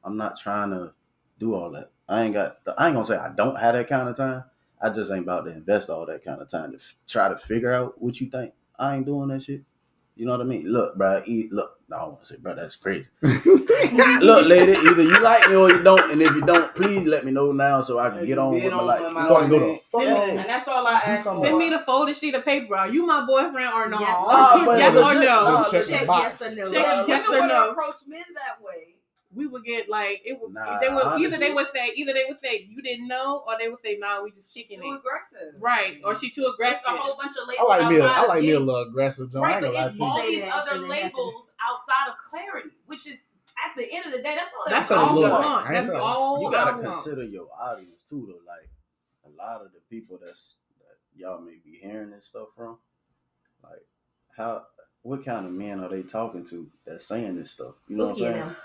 I'm not trying to do all that. I ain't got, I ain't going to say I don't have that kind of time. I just ain't about to invest all that kind of time to f- try to figure out what you think. I ain't doing that shit. You know what I mean? Look, bro, eat, look. No, I don't want to say, bro, that's crazy. Look, lady, either you like me or you don't. And if you don't, please let me know now so I can get, get on with on my life. So I can go to fuck. And that's all I ask. Send me the folded sheet of paper. Are you my boyfriend or no? Yes, ah, but yes or no. Check, check yes or no. Check uh, yes or no. Approach men that way. We would get like it would. Nah, they would honestly, either they would say either they would say you didn't know, or they would say no, nah, we just chicken too it. Aggressive, right? Or she too aggressive. There's a whole bunch of labels. I like me. I like me a little aggressive. John. Right, but it's all these other labels outside of clarity, which is at the end of the day, that's all. That's all we want. That's all. You gotta consider your audience too, though. Like a lot of the people that's that y'all may be hearing this stuff from, like how what kind of men are they talking to that's saying this stuff? You know what I'm saying?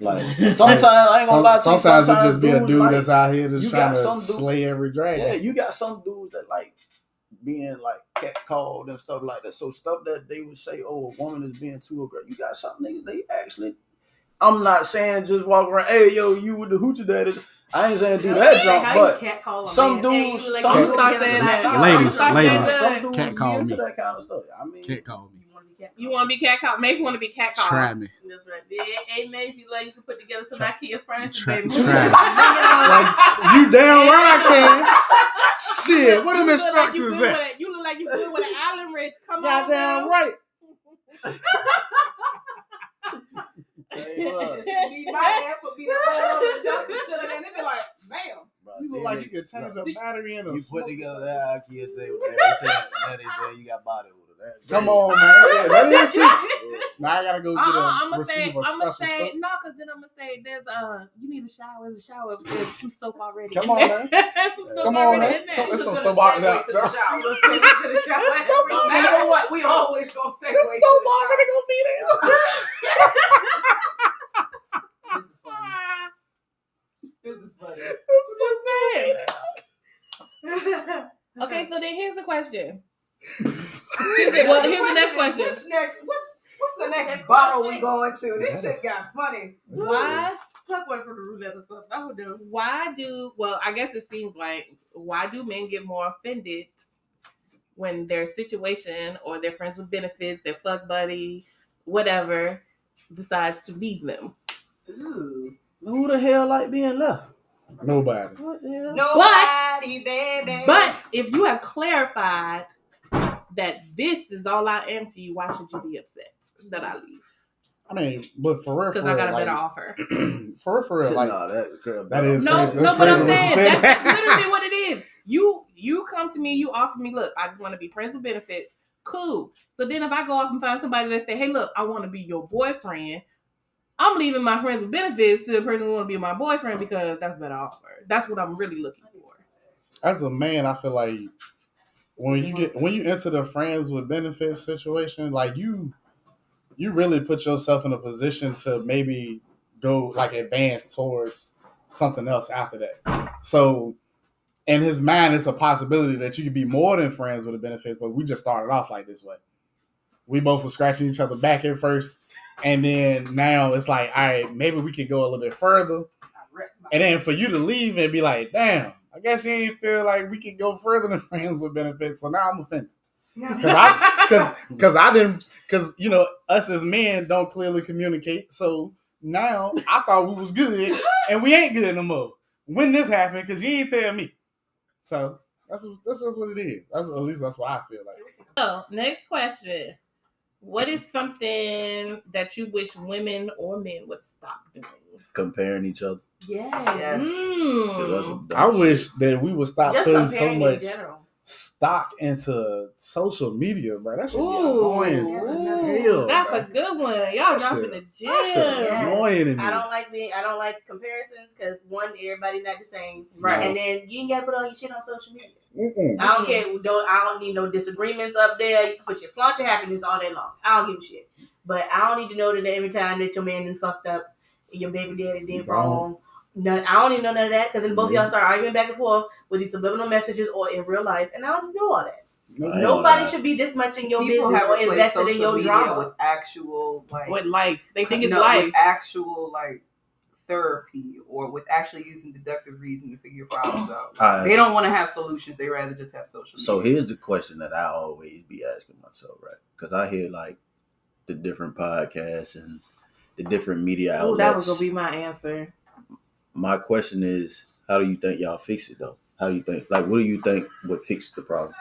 Like sometimes I ain't gonna lie to you. Sometimes, sometimes it just be a dude like, that's out here just trying to dude, slay every dragon. Yeah, you got some dudes that like being like catcalled and stuff like that. So stuff that they would say, oh, a woman is being too aggressive. You got some niggas they actually. I'm not saying just walk around. Hey, yo, you with the hoochie daddy. I ain't saying do that junk, but some dudes, like, some dudes, ladies, ladies, some dudes can't call me. That kind of stuff. I mean, can't call me. You want to be catcalled? Maybe you want to be catcalled. Try me. That's right. Big amen. You ladies can put together some try, IKEA furniture, try, baby. Try. Like, you damn right I can. Shit, what an instruction is that? You look like you good with an Allen wrench. Come God on, damn right. Be my ass will be the shit again. They be like, damn. You look like you could change a battery in a. You put together that IKEA table. They say, they say you got body. Come on, man. That is true. Now I gotta go get a uh-uh, I'ma receive say, a I'ma special say, no, because then I'm gonna say there's uh you need a shower. There's a shower. There's two soap already. Come on, man. Come on, man. Let's go soap out now. Let's go to the shower. No matter what, we always gonna segue. This soap already gonna be there. This is funny. This is so sad. Okay, so then here's the question. Here's the, well, here's the next question. What's, next, what, what's the next bottle we going to? This shit got funny. Why? Pluck one from the roulette or something. I would do. Why do? Well, I guess it seems like why do men get more offended when their situation or their friends with benefits, their fuck buddy, whatever, decides to leave them? Ooh. Who the hell like being left? Nobody. What the hell? Nobody, but, baby. But if you have clarified that this is all I am to you, why should you be upset that I leave? I mean, but for real, because I got a like, better offer. For real, for real, like no, that, that is no, crazy. No. But I'm saying that's, that's literally what it is. You you come to me, you offer me, look, I just want to be friends with benefits. Cool. So then if I go off and find somebody that say, hey, look, I want to be your boyfriend, I'm leaving my friends with benefits to the person who want to be my boyfriend because that's a better offer. That's what I'm really looking for. As a man, I feel like. When you get when you enter the friends with benefits situation, like you, you really put yourself in a position to maybe go like advance towards something else after that. So, in his mind, it's a possibility that you could be more than friends with the benefits. But we just started off like this way. We both were scratching each other back at first, and then now it's like, all right, maybe we could go a little bit further. And then for you to leave and be like, damn. I guess you ain't feel like we could go further than friends with benefits, so now I'm offended. Because I, because I didn't, because you know us as men don't clearly communicate. So now I thought we was good, and we ain't good no more. When this happened, because you ain't tell me. So that's that's just what it is. That's at least that's what I feel like. So next question: what is something that you wish women or men would stop doing? Comparing each other. Yes. Mm. I wish that we would stop just putting so much stock into social media, bro. That shit is annoying. Ooh, that's bro. A good one. Y'all that dropping the gym. Yes. I don't like being. I don't like comparisons because one, everybody not the same, right? No. And then you ain't got to put all your shit on social media. Mm-mm. I don't care. Don't. I don't need no disagreements up there. You can put your flaunt your happiness all day long. I don't give a shit. But I don't need to know that every time that your man done fucked up. your baby daddy did wrong. None, I don't even know none of that, because then both of y'all start arguing back and forth with these subliminal messages or in real life, and I don't know all that. Nobody, Nobody should be this much in your people business or invested in your drama with actual like with life. They think it's no, life. With actual like therapy or with actually using deductive reason to figure problems out. Right. They don't want to have solutions. They rather just have social media. So here's the question that I always be asking myself, right? Because I hear like the different podcasts and the different media outlets. Oh, that was gonna be my answer. My question is, how do you think y'all fix it though? How do you think? Like, what do you think would fix the problem?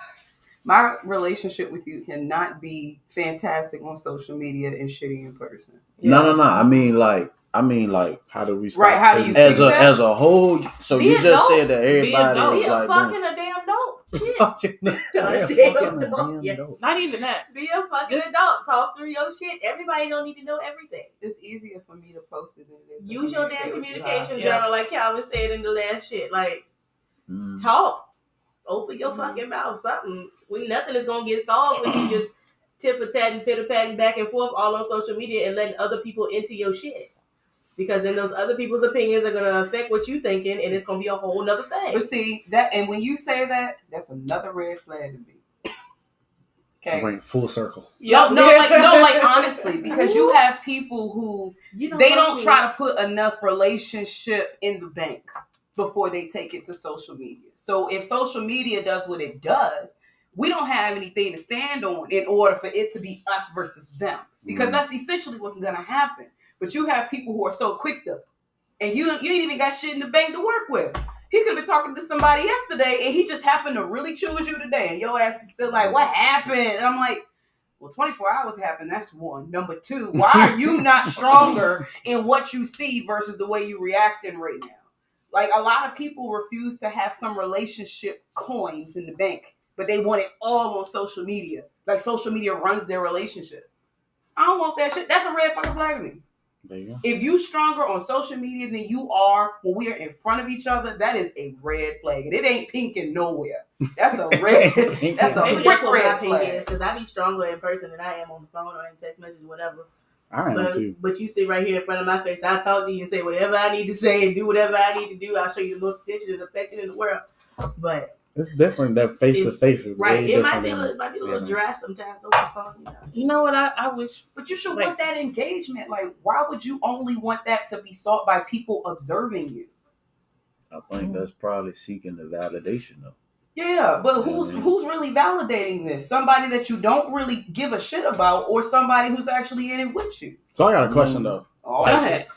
My relationship with you cannot be fantastic on social media and shitty in person. Yeah. No, no, no. I mean, like, I mean, like, how do we start? Right? How do you as a that? As a whole? So be you just dope. Said that everybody was like, fucking a damn dope. Fucking a damn dope. Yeah. Not even that. Be a fucking this, adult. Talk through your shit. Everybody don't need to know everything. It's easier for me to post it than this. Use your damn communication journal, like Calvin said in the last shit. Like, mm. talk. Open your mm-hmm. fucking mouth, something. We, nothing is going to get solved when you just tip-a-tatting, pitter-patting back and forth all on social media and letting other people into your shit. Because then those other people's opinions are going to affect what you're thinking, and it's going to be a whole nother thing. But see, that, and when you say that, that's another red flag to me. Okay? Wait, full circle. Yep. No, no, like, no, like honestly, because you have people who, you don't they don't try you. to put enough relationship in the bank before they take it to social media. So if social media does what it does, we don't have anything to stand on in order for it to be us versus them, because mm. that's essentially what's going to happen. But you have people who are so quick to, and you you ain't even got shit in the bank to work with. He could have been talking to somebody yesterday and he just happened to really choose you today, and your ass is still like, what happened? And I'm like, well, twenty-four hours happened. That's one. Number two, why are you not stronger in what you see versus the way you reacting right now? Like, a lot of people refuse to have some relationship coins in the bank, but they want it all on social media. Like, social media runs their relationship. I don't want that shit. That's a red fucking flag to me. There you go. If you stronger on social media than you are when we are in front of each other, that is a red flag. And it ain't pink in nowhere. That's a red That's a Maybe that's what red my pink flag. Because I be stronger in person than I am on the phone or in text message or whatever. I am but, too. But you sit right here in front of my face. I'll talk to you and say whatever I need to say and do whatever I need to do. I'll show you the most attention and affection in the world. But it's different. That face to face is right. It might be a little, might be a little yeah. dry sometimes. You know what? I, I wish. But you should like, want that engagement. Like, why would you only want that to be sought by people observing you? I think mm. that's probably seeking the validation though. Yeah, but who's mm. who's really validating this? Somebody that you don't really give a shit about, or somebody who's actually in it with you? So I got a question mm. though. Oh, like, go ahead.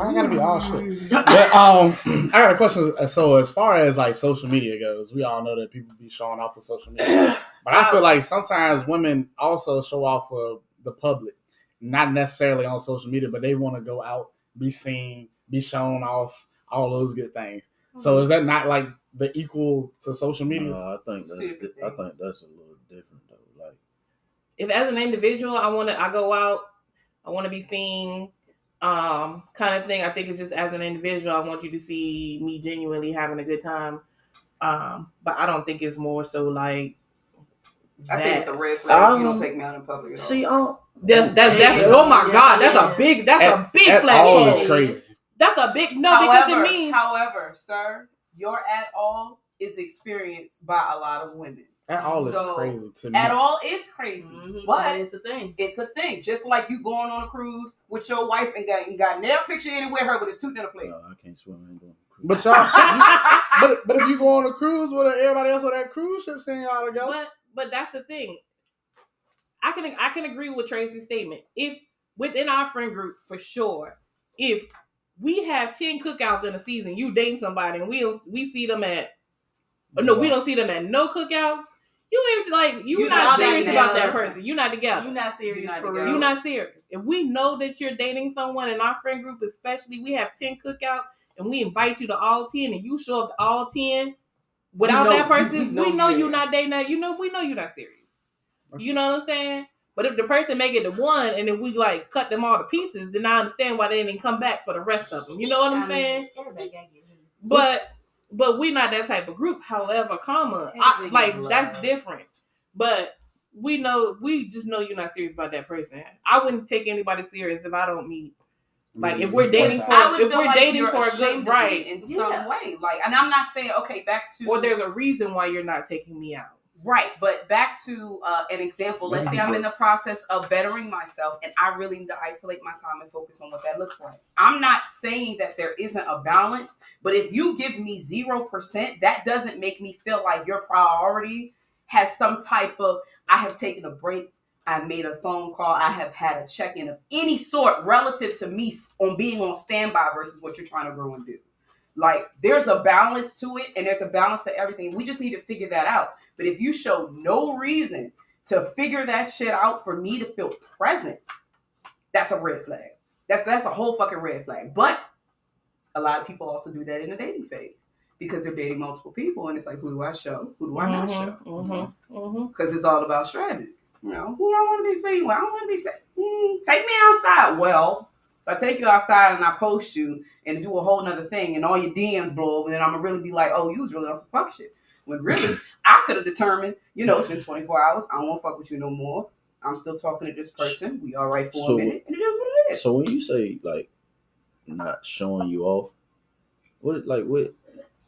I gotta be all shit. But, um, I got a question. So as far as like social media goes, we all know that people be showing off of social media, but I feel like sometimes women also show off of the public, not necessarily on social media, but they want to go out, be seen, be shown off, all those good things. Mm-hmm. So is that not like the equal to social media? Uh, I think that's Stupid I things. think that's a little different though. Like, if as an individual, I want to, I go out, I want to be seen, um, kind of thing. I think it's just as an individual, I want you to see me genuinely having a good time. Um, but I don't think it's more so like. I that. think it's a red flag. Um, if you don't take me out in public at all. See, um, that's that's definitely. Oh my yeah, god, that's yeah. a big. That's at, a big at flag. All is crazy. That's a big no however, because it means. However, sir. Your at all is experienced by a lot of women. At all so, is crazy to me. At all is crazy. Mm-hmm, but, but it's a thing. It's a thing. Just like you going on a cruise with your wife and got, and got nail picture in it with her, but it's two dinner plates. No, I can't swim. I ain't going on a cruise. But, y'all, you, but, but if you go on a cruise with everybody else with that cruise ship saying y'all together. But, but that's the thing. I can, I can agree with Tracy's statement. If within our friend group, for sure, if we have ten cookouts in a season. You date somebody, and we we see them at, or no, we don't see them at no cookouts. You ain't like you you're not, not serious about that person. You're not together. You're not serious you're not for real. You're not serious. If we know that you're dating someone in our friend group, especially, we have ten cookouts, and we invite you to all ten, and you show up to all ten without know, that person. We, we know you're not dating. That. You know we know you're not serious. You know what I'm saying? But if the person make it to one and then we like cut them all to pieces, then I understand why they didn't come back for the rest of them. You know what I'm I saying? Mean, but but we're not that type of group. However, comma, I, like that's different. But we know we just know you're not serious about that person. I wouldn't take anybody serious if I don't meet Like if we're dating for I would if feel we're like dating for a good right in yeah. some way, like, and I'm not saying okay back to or there's a reason why you're not taking me out. Right, but back to uh, an example. Let's say I'm in the process of bettering myself, and I really need to isolate my time and focus on what that looks like. I'm not saying that there isn't a balance, but if you give me zero percent, that doesn't make me feel like your priority has some type of. I have taken a break. I made a phone call. I have had a check-in of any sort relative to me on being on standby versus what you're trying to grow and do. Like, there's a balance to it, and there's a balance to everything. We just need to figure that out. But if you show no reason to figure that shit out for me to feel present, that's a red flag. That's that's a whole fucking red flag. But a lot of people also do that in the dating phase because they're dating multiple people, and it's like, who do I show? Who do I not show? Because mm-hmm, mm-hmm. it's all about strategy. You know, who do I want to be seen with? I don't want to be seen. Mm, take me outside. Well, if I take you outside and I post you and do a whole nother thing and all your D Ms blow over, then I'm going to really be like, oh, you was really on some fuck shit. When really, I could have determined, you know, it's been twenty-four hours. I don't want to fuck with you no more. I'm still talking to this person. We all right for so, a minute. And it is what it is. So when you say, like, not showing you off, what, like, what,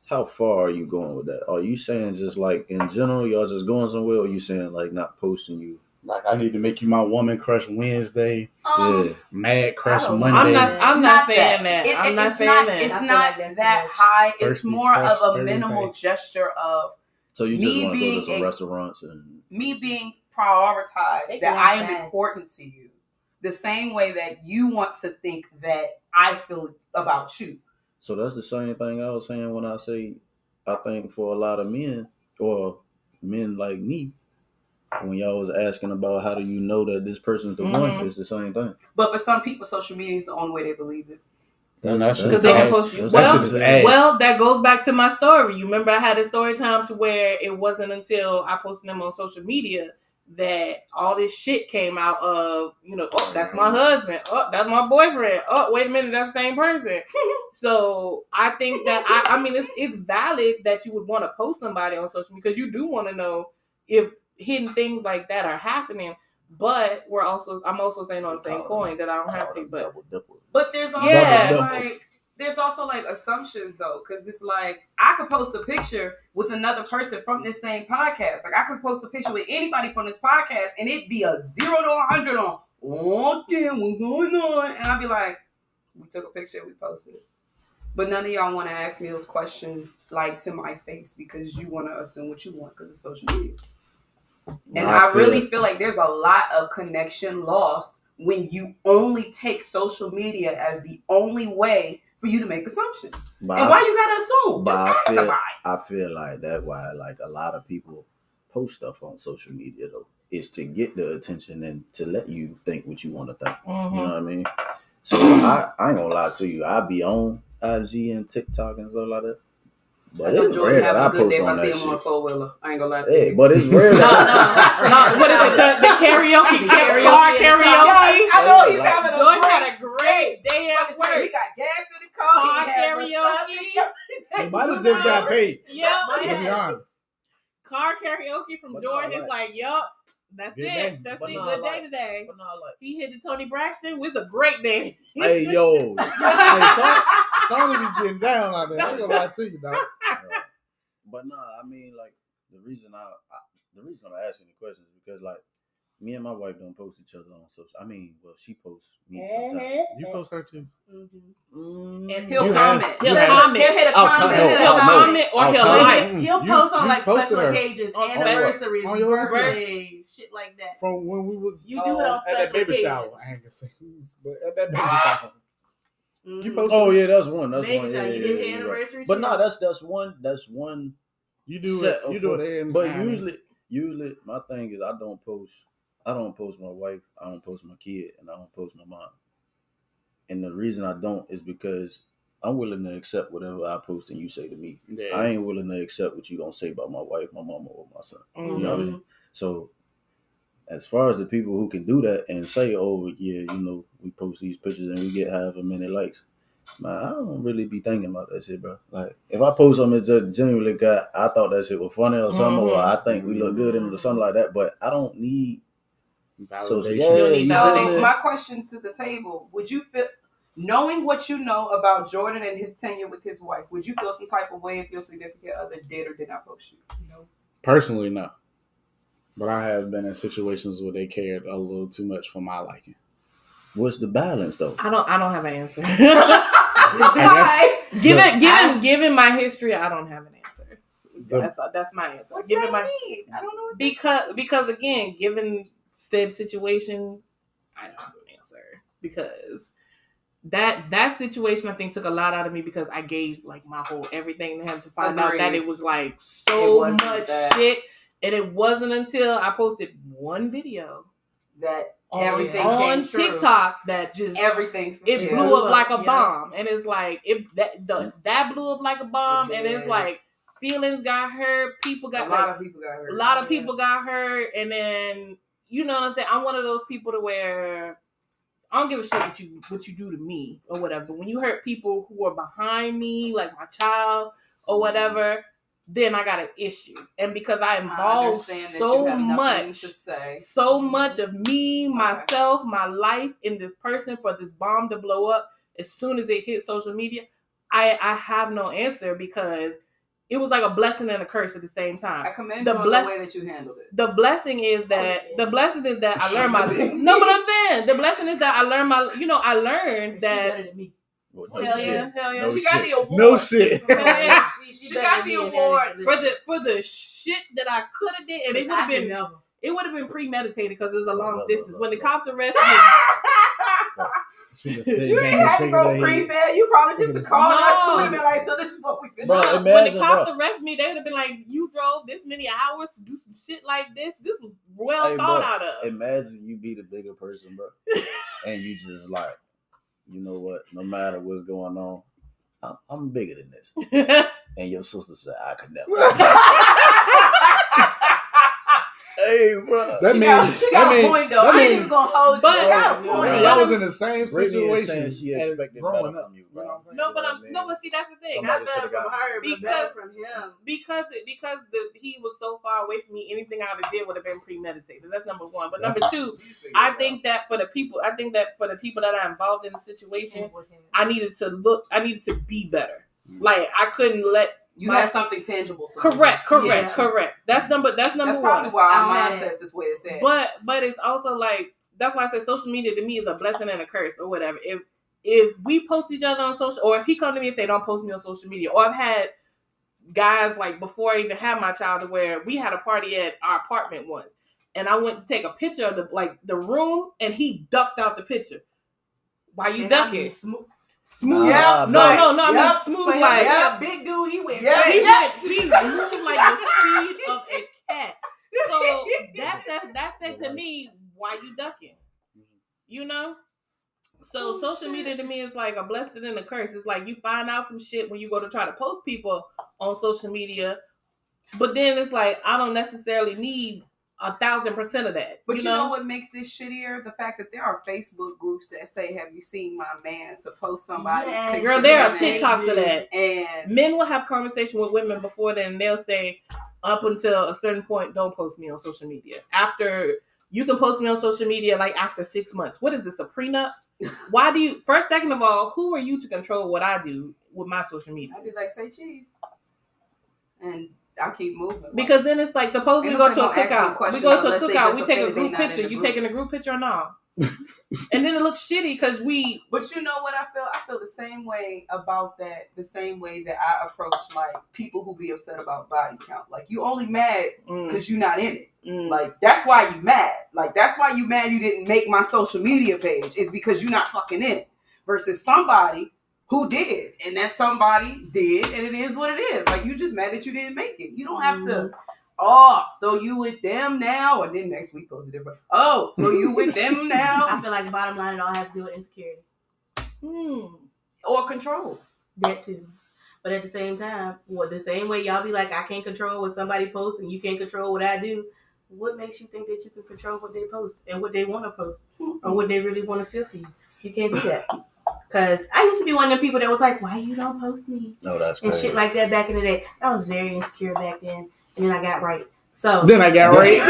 how far are you going with that? Are you saying just, like, in general, y'all just going somewhere? Or are you saying, like, not posting you? Like, I need to make you my woman crush Wednesday, um, mad crush Monday. I'm not, I'm not, not saying that. that. It, I'm it, not saying that. It's not that, that high. Thirsty it's more of a Thursday. Minimal gesture of so you just want to go to some a, restaurants and me being prioritized that I am important to you, the same way that you want to think that I feel about you. So that's the same thing I was saying when I say I think for a lot of men or men like me. When y'all was asking about how do you know that this person's the mm-hmm. one, it's the same thing. But for some people, social media is the only way they believe it. Because they can post you. Well, well, that goes back to my story. You remember I had a story time to where it wasn't until I posted them on social media that all this shit came out of, you know, oh, that's my husband. Oh, that's my boyfriend. Oh, wait a minute, that's the same person. So I think that, I, I mean, it's, it's valid that you would want to post somebody on social media because you do want to know if hidden things like that are happening, but we're also I'm also saying on the same coin that I don't have to, but but there's also yeah, like there's also like assumptions though, because it's like I could post a picture with another person from this same podcast. Like I could post a picture with anybody from this podcast, and it'd be a zero to a hundred on oh damn what's going on, and I'd be like, we took a picture, we posted it. But none of y'all want to ask me those questions like to my face because you want to assume what you want because of social media. And no, I, I feel really it. feel like there's a lot of connection lost when you only take social media as the only way for you to make assumptions. But and why I, you gotta assume? Just I ask feel, somebody. I feel like that's why like a lot of people post stuff on social media though. It's to get the attention and to let you think what you want to think. Mm-hmm. You know what I mean? So I, I ain't gonna lie to you. I be on I G and TikTok and stuff like that. But I know Jordan have a good day if I see him shit. On a four-wheeler. I ain't gonna lie to hey, you. But it's rare. no, no, no. What is it? The, the karaoke, karaoke, car karaoke. Yes, I know he's like, having a Jordan had a great day at work. He got gas in the car. Car karaoke. He might have just got paid. Yep. To be honest. Car karaoke from but Jordan is like, yup, that's good it. Day. That's but it. Good like, day today. But like, he hit the Tony Braxton with a great day. Hey, yo. Tony be getting down out there. I ain't gonna lie to you, dog. But no, I mean, like the reason I, I the reason I'm asking the question is because like me and my wife don't post each other on social. I mean, well, she posts me sometimes. You post her too. Mm-hmm. Mm-hmm. And he'll you comment. Have, he'll comment. He'll hit a comment. He'll, he'll, he'll comment or I'll he'll like. He'll you, post on you like special occasions, anniversaries, birthdays, shit like that. From when we was you do it on special at that baby shower. I ain't gonna say who's, but at that baby shower. You post oh yeah, that's one. That's baby one. Yeah, yeah, you did yeah, your anniversary. Right. But no, that's that's one. That's one. You do it. You do it. But times. usually, usually, my thing is I don't post. I don't post my wife. I don't post my kid, and I don't post my mom. And the reason I don't is because I'm willing to accept whatever I post and you say to me. Yeah. I ain't willing to accept what you don't say about my wife, my mama, or my son. Mm-hmm. You know what I mean? So. As far as the people who can do that and say, oh, yeah, you know, we post these pictures and we get half a minute likes. Man, I don't really be thinking about that shit, bro. Like, if I post something that genuinely got, I thought that shit was funny or something, mm-hmm. or I think we look good in it or something like that, but I don't need validation. So, yeah, so my question to the table, would you feel, knowing what you know about Jordan and his tenure with his wife, would you feel some type of way if your significant other did or did not post you? No. Personally, no. But I have been in situations where they cared a little too much for my liking. What's the balance, though? I don't. I don't have an answer. Why? Given, given, given my history, I don't have an answer. The, that's that's my answer. What's given that my, mean? I don't know. What because because again, given said situation, I don't have an answer because that that situation I think took a lot out of me because I gave like my whole everything to him to find Agreed. out that it was like so much that. shit. And it wasn't until I posted one video that everything on, came on TikTok true. that just everything it yeah. blew up like a yeah. bomb, and it's like it that the, that blew up like a bomb, yeah. and it's like feelings got hurt, people got a lot like, of people got hurt, a lot of yeah. people got hurt, and then you know what I'm saying. I'm one of those people to where I don't give a shit what you what you do to me or whatever. But when you hurt people who are behind me, like my child or whatever. Then I got an issue. And because I involved so much, so much of me, myself, my life in this person for this bomb to blow up as soon as it hit social media, I, I have no answer because it was like a blessing and a curse at the same time. I commend you on the way that you handled it. The blessing is that, the blessing is that I learned my, no, but I'm saying, the blessing is that I learned my, you know, I learned that. No hell shit. yeah, hell yeah. No she shit. got the award. No shit. Hell yeah. She, she, she got the award for the for the shit that I could have did, and it would have been know. it would have been premeditated because it's a long no, no, distance. No, no, when the no. cops arrested me, you ain't had to go pre-med. You probably just a call us and be like, "So this is what we've been doing." When the cops arrested me, they would have been like, "You drove this many hours to do some shit like this. This was well hey, thought bro, out of." Imagine you be the bigger person, bro, and you just like. You know what? No matter what's going on, I'm, I'm bigger than this. And your sister said, "I could never." Hey, bro. That she means got, she got that a mean, point though. I mean, ain't even gonna hold but, you. She got a point. Bro, I was in the same situation. She expected better from you, bro. No, but I'm, no, but see, that's the thing. Not better from her, but better from him. Because it, because the, he was so far away from me. Anything I ever did would have been premeditated. That's number one. But number two, I think that for the people, I think that for the people that are involved in the situation, I needed to look. I needed to be better. Like I couldn't let. You my, had something tangible to Correct, correct, yeah. correct. That's number that's number that's one. That's probably why our mindset is where it's at. But but it's also like that's why I said social media to me is a blessing and a curse or whatever. If if we post each other on social or if he come to me and say don't post me on social media, or I've had guys like before I even had my child where we had a party at our apartment once and I went to take a picture of the like the room and he ducked out the picture. Why you ducking? Smooth, yeah, no, like, no, no, no, yep, smooth him, like yeah, big dude. He went, yeah, he went, he moved like the speed of a cat. So that's that. That's that to me. Why you ducking? You know. So oh, social shit. media to me is like a blessing and a curse. It's like you find out some shit when you go to try to post people on social media, but then it's like I don't necessarily need. A thousand percent of that. But you know? you know what makes this shittier? The fact that there are Facebook groups that say, "Have you seen my man?" to post somebody's yes. picture. Girl, there are TikToks for that. And men will have conversation with women before then, and they'll say, up until a certain point, don't post me on social media. After, you can post me on social media like after six months. What is this, a prenup? Why do you, first, second of all, who are you to control what I do with my social media? I'd be like, say cheese. And... I keep moving. Because then it's like, suppose we go to a cookout. We go to a cookout. We take a group picture. You taking a group picture or not? And then it looks shitty because we... But you know what I feel? I feel the same way about that. The same way that I approach like people who be upset about body count. Like, you only mad because mm. you're not in it. Mm. Like, that's why you mad. Like, that's why you mad you didn't make my social media page. Is because you're not fucking in it. Versus somebody... who did, and that somebody did, and it is what it is. Like, you just mad that you didn't make it. You don't have to, oh, so you with them now, and then next week goes a different, oh, so you with them now. I feel like the bottom line, it all has to do with insecurity. Hmm. Or control. That too. But at the same time, well, the same way y'all be like, I can't control what somebody posts, and you can't control what I do. What makes you think that you can control what they post, and what they want to post, or what they really want to feel for you? You can't do that. Because I used to be one of them people that was like, why you don't post me? No, that's And crazy. Shit like that back in the day. I was very insecure back then. And then I got right. So Then I got right.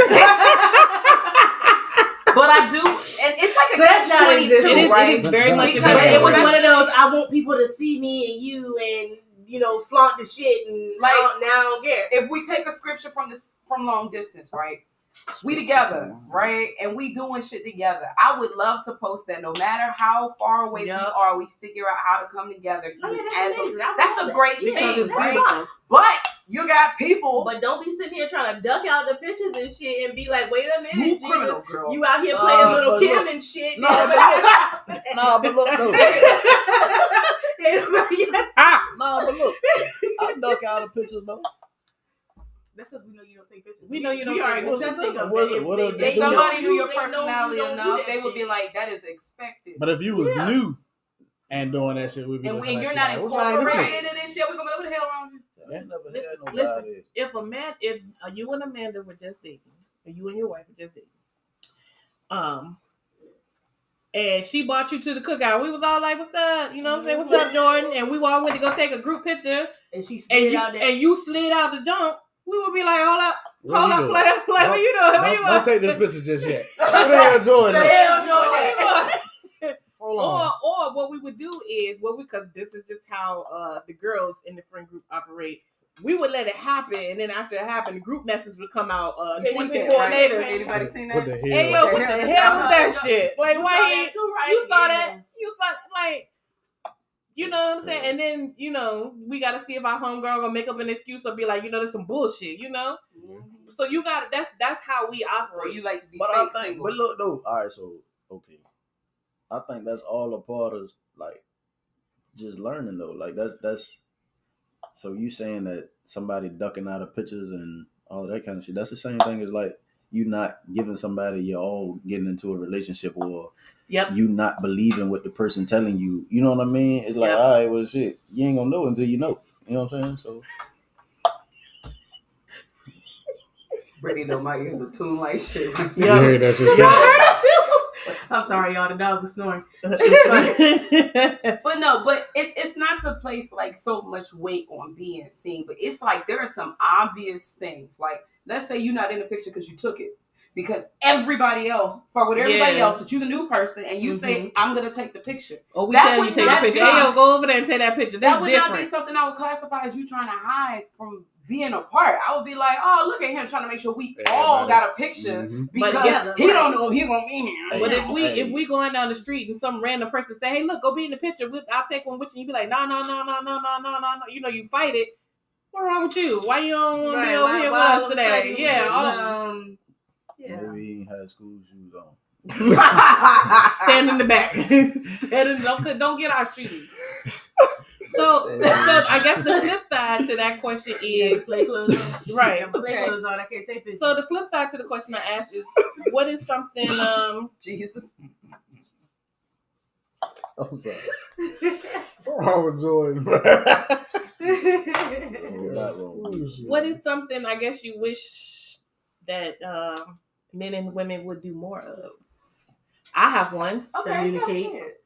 But I do, and it's like a catch twenty-two, right? It is very much. Because it was one of those, I want people to see me and you, and you know, flaunt the shit, and like now, now I don't care. If we take a scripture from this from long distance, right? We together, right? And we doing shit together. I would love to post that no matter how far away yep. we are, we figure out how to come together. I mean, that's, as a, that's a great yeah, thing, right? But you got people. But don't be sitting here trying to duck out the pictures and shit and be like, wait a minute, Jesus, girl. You out here uh, playing little Kim look, and shit. No, but, no, but look, no. No, but look. I duck out the pictures, though. That's because we know you don't take pictures. We know you don't we take pictures. If somebody knew your personality enough, they would be like, that is expected. But if you was yeah. new and doing that shit, we'd be and like, and you're not incorporated into this shit, we're going to be like, what the hell wrong with you? Yeah, never listen, had listen if a man, if uh, you and Amanda were just dating, or you and your wife were just dating, um, and she brought you to the cookout. We was all like, what's up? You know what I'm saying? What's up, Jordan? And we all went to go take a group picture. And she slid and you, out there. And you slid out the jump. We would be like, hold up, what hold up, player, player, what you doing? Don't, you don't take this picture just yet. What the hell, Jordan? The hell, Jordan? Hold on. Or, or what we would do is, well, because this is just how uh, the girls in the friend group operate. We would let it happen, and then after it happened, the group message would come out uh, twenty-four right. later. Anybody right. seen that? What the hell? Hey, yo, what the hell was that no, shit? No, like, why? You, right you saw that? You saw like. You know what I'm saying? Yeah. And then, you know, we got to see if our homegirl gonna make up an excuse or be like, you know, there's some bullshit, you know? Mm-hmm. So you got, that's that's how we operate. You like to be but fake I think, but look, though, all right, so, okay. I think that's all a part of, like, just learning, though. Like, that's, that's, so you saying that somebody ducking out of pictures and all that kind of shit, that's the same thing as, like, you not giving somebody your all, getting into a relationship or... Yep. You not believing what the person telling you. You know what I mean? It's like, yep. all right, well, shit. You ain't going to know until you know. You know what I'm saying? So. Brittany know my ears are tuned like shit. Yo, you heard that shit. Y'all heard it too. I'm sorry, y'all. The dog was snoring. But no, but it's it's not to place like so much weight on being seen. But it's like there are some obvious things. Like, let's say you're not in the picture because you took it. Because everybody else, for with everybody yeah. else, but you the new person, and you mm-hmm. say, I'm going to take the picture. Or we that tell you, take that picture. Hey, yo, go over there and take that picture. That's that would different. Not be something I would classify as you trying to hide from being apart. I would be like, oh, look at him trying to make sure we everybody. All got a picture mm-hmm. because but, yeah, he right. don't know if he's going to be here. But if we hey. If we going down the street and some random person say, hey, look, go be in the picture. We'll, I'll take one with you. You be like, no, no, no, no, no, no, no, no. You know, you fight it. What's wrong with you? Why you don't want right. to be over why, here why with us today? Yeah, all um, yeah. Maybe he had school shoes on. Stand in the back. Stand in, don't, don't get our shoes. So, so I guess the flip side to that question is play clothes on. Right. Okay. Play clothes on. I can't take pictures. So the flip side to the question I asked is, what is something? Um, Jesus. I'm sorry. What's wrong with Jordan, bro? What is something? I guess you wish that. Uh, Men and women would do more of. I have one. Okay, communicate,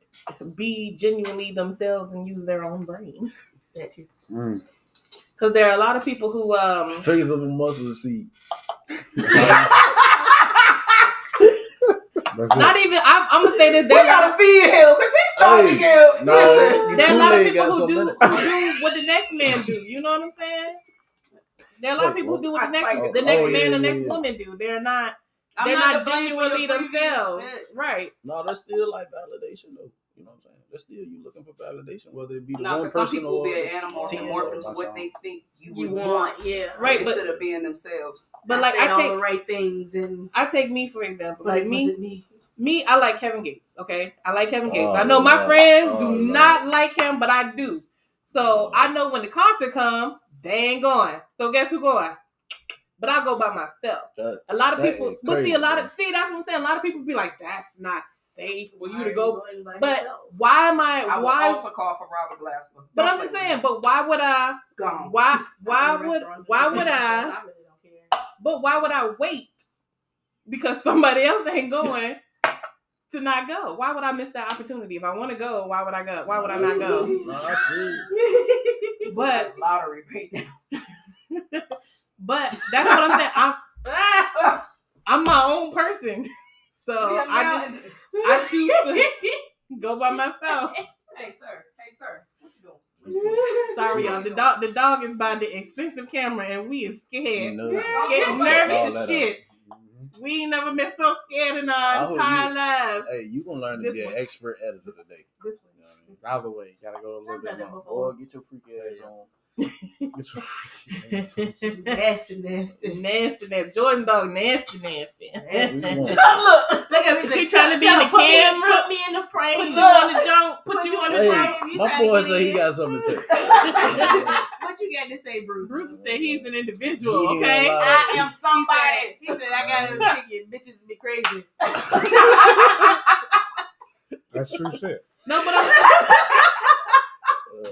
be genuinely themselves, and use their own brain. That too. Mm. Because there are a lot of people who um. Faith of a mustard seed. Not even. I, I'm gonna say that they gotta feed him because he's starving him. No, listen, there are a lot of people who do, who do what the next man do. You know what I'm saying? There are a lot of people who do what the next oh, the next oh, yeah, man, yeah, the next yeah. woman do. They're not. I'm They're not, not genuinely themselves. Shit. Right. No, that's still like validation, though. You know what I'm saying? That's still you looking for validation, whether it be the no, one person some or be an animal or more into what they think you, you would want. want. Yeah. Right. Instead but, of being themselves. But like I take all the right things and I take me for example. Like, like me, me me, I like Kevin Gates, okay? I like Kevin Gates. Oh, I know yeah. my friends oh, do no. not like him, but I do. So oh. I know when the concert comes, they ain't going. So guess who going? But I go by myself. That, a lot of people, but see, a lot of, see, that's what I'm saying. A lot of people be like, that's not safe for you why to go. You but why am I, I why? I call for Robert Glasper. But I'm just saying, me. But why would I, Gone. why, why would, why would I, I really don't care. But why would I wait? Because somebody else ain't going to not go. Why would I miss that opportunity? If I want to go, why would I go? Why would I not go? But lottery right now. But that's what I'm saying. I'm, I'm my own person. So I just I choose to go by myself. Hey sir, hey sir, what you doing? Sorry, y'all. The dog the dog is by the expensive camera, and we is scared, getting nervous as shit. We ain't never been so scared in our entire you, lives. Hey, you gonna learn to this be one. An expert editor today. This one. You know what I mean? Either way, you gotta go a little I've bit longer. Or get your freaky ass on. Get your freaky ass on. Nasty, nasty, nasty, nasty. Jordan dog, nasty, nasty. nasty. Look, look at me. He trying to be in the put camera. Me, put me in the frame. Put you on the jump. Put, put you on the frame. Hey, my boy said he got something to say. What you got to say, Bruce? Bruce said he's an individual, okay? Yeah, I am somebody. He said, he said I got to pick it. Bitches be crazy. That's true shit. No, but I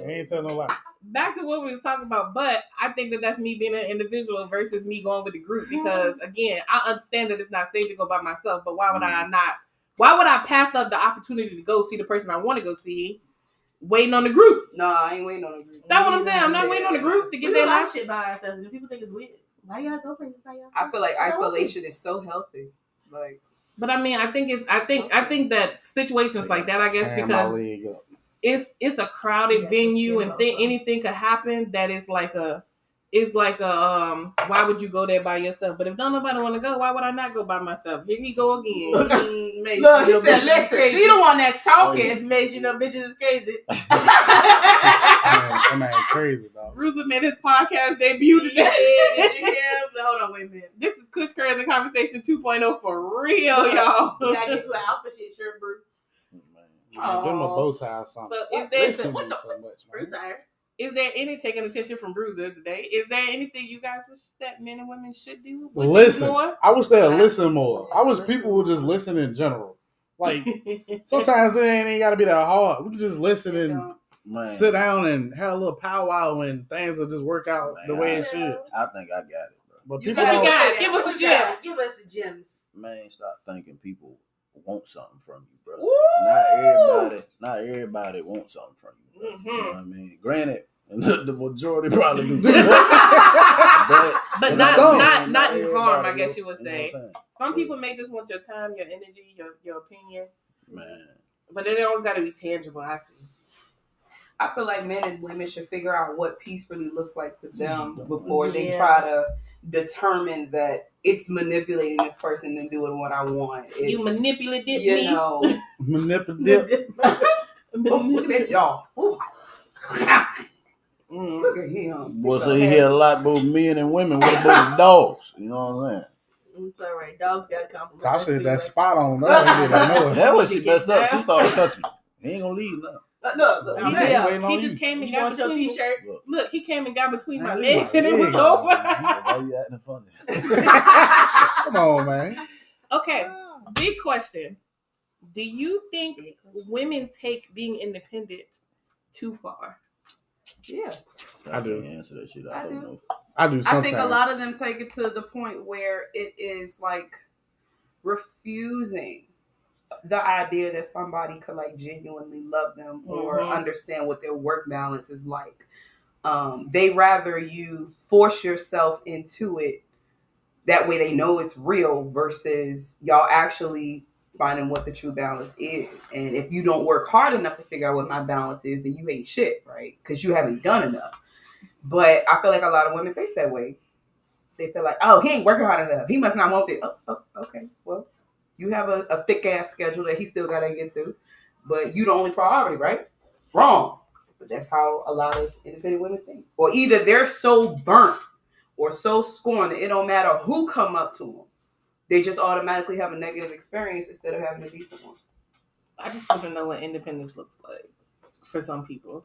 ain't telling no lie. Back to what we was talking about, but I think that that's me being an individual versus me going with the group because, again, I understand that it's not safe to go by myself, but why would mm. I not? Why would I pass up the opportunity to go see the person I want to go see? Waiting on the group. No, I ain't waiting on the group. That's what I'm saying. I'm not waiting on the group to get that lot of shit by ourselves. People think it's weird. Why do y'all go places by yourself? I feel like isolation is so healthy. Like, but I mean, I think it. I think. I think that situations like that. I guess because it's it's a crowded venue and th- anything could happen. That it's like a. It's like a. Um, why would you go there by yourself? But if don't nobody want to go, why would I not go by myself? Here we go again. Mm, look, he said, "Listen, she the one that's talking. Oh, yeah. Makes you know bitches is crazy." That man crazy, dog. Bruiser made his podcast debut today. Yeah, did you hear him? Hold on, wait a minute. This is Kush Curry in the Conversation two point oh for real, y'all. You gotta get you an Alpha Shit shirt, Bruce. Oh, give him a bow tie or something. So is there so, what the so much, Bruce? Sorry. Is there any taking attention from Bruiser today? Is there anything you guys wish that men and women should do? Listen, more? I wish they'll listen more. I wish listen. people would just listen in general. Like sometimes it ain't, ain't got to be that hard. We can just listen and Man. sit down and have a little powwow, and things will just work out Man, the way I, it should. I think I got it, bro. But you people, got, you got it. Give us the gems. Give us the gems. Man, stop thinking people want something from you, bro. Ooh. Not everybody, not everybody wants something from you. Mm-hmm. You know what I mean? Granted. The majority probably do, but, but not song, not not in harm. I guess you would say some people may just want your time, your energy, your your opinion. Man, but it always got to be tangible. I see. I feel like men and women should figure out what peace really looks like to them before yeah. they try to determine that it's manipulating this person and doing what I want. It's, you manipulated me. You know, manipulated. Look at y'all. Mm, look at him. Well, so you hear a lot about men and women. What about the dogs? You know what I'm saying? It's all right. Dogs got compliments. Tasha hit that spot on. That was she messed up. She started touching. He ain't gonna leave now. Look, look, look he, yeah. he just came and you got between your t-shirt. Look. look, he came and got between my legs, and it was over. Why you acting funny? Come on, man. Okay, big question. Do you think women take being independent too far? Yeah, I do. I can't answer that shit. I, I don't do. know. I do. Sometimes. I think a lot of them take it to the point where it is like refusing the idea that somebody could like genuinely love them mm-hmm. or understand what their work balance is like. Um, they rather you force yourself into it. That way, they know it's real versus y'all actually finding what the true balance is. And if you don't work hard enough to figure out what my balance is, then you ain't shit, right? Because you haven't done enough. But I feel like a lot of women think that way. They feel like, oh, he ain't working hard enough. He must not want it. Oh, oh, okay. Well, you have a, a thick-ass schedule that he still got to get through. But you the only priority, right? Wrong. But that's how a lot of independent women think. Or either they're so burnt or so scorned that it don't matter who come up to them. They just automatically have a negative experience instead of having a decent one. I just want to know what independence looks like for some people,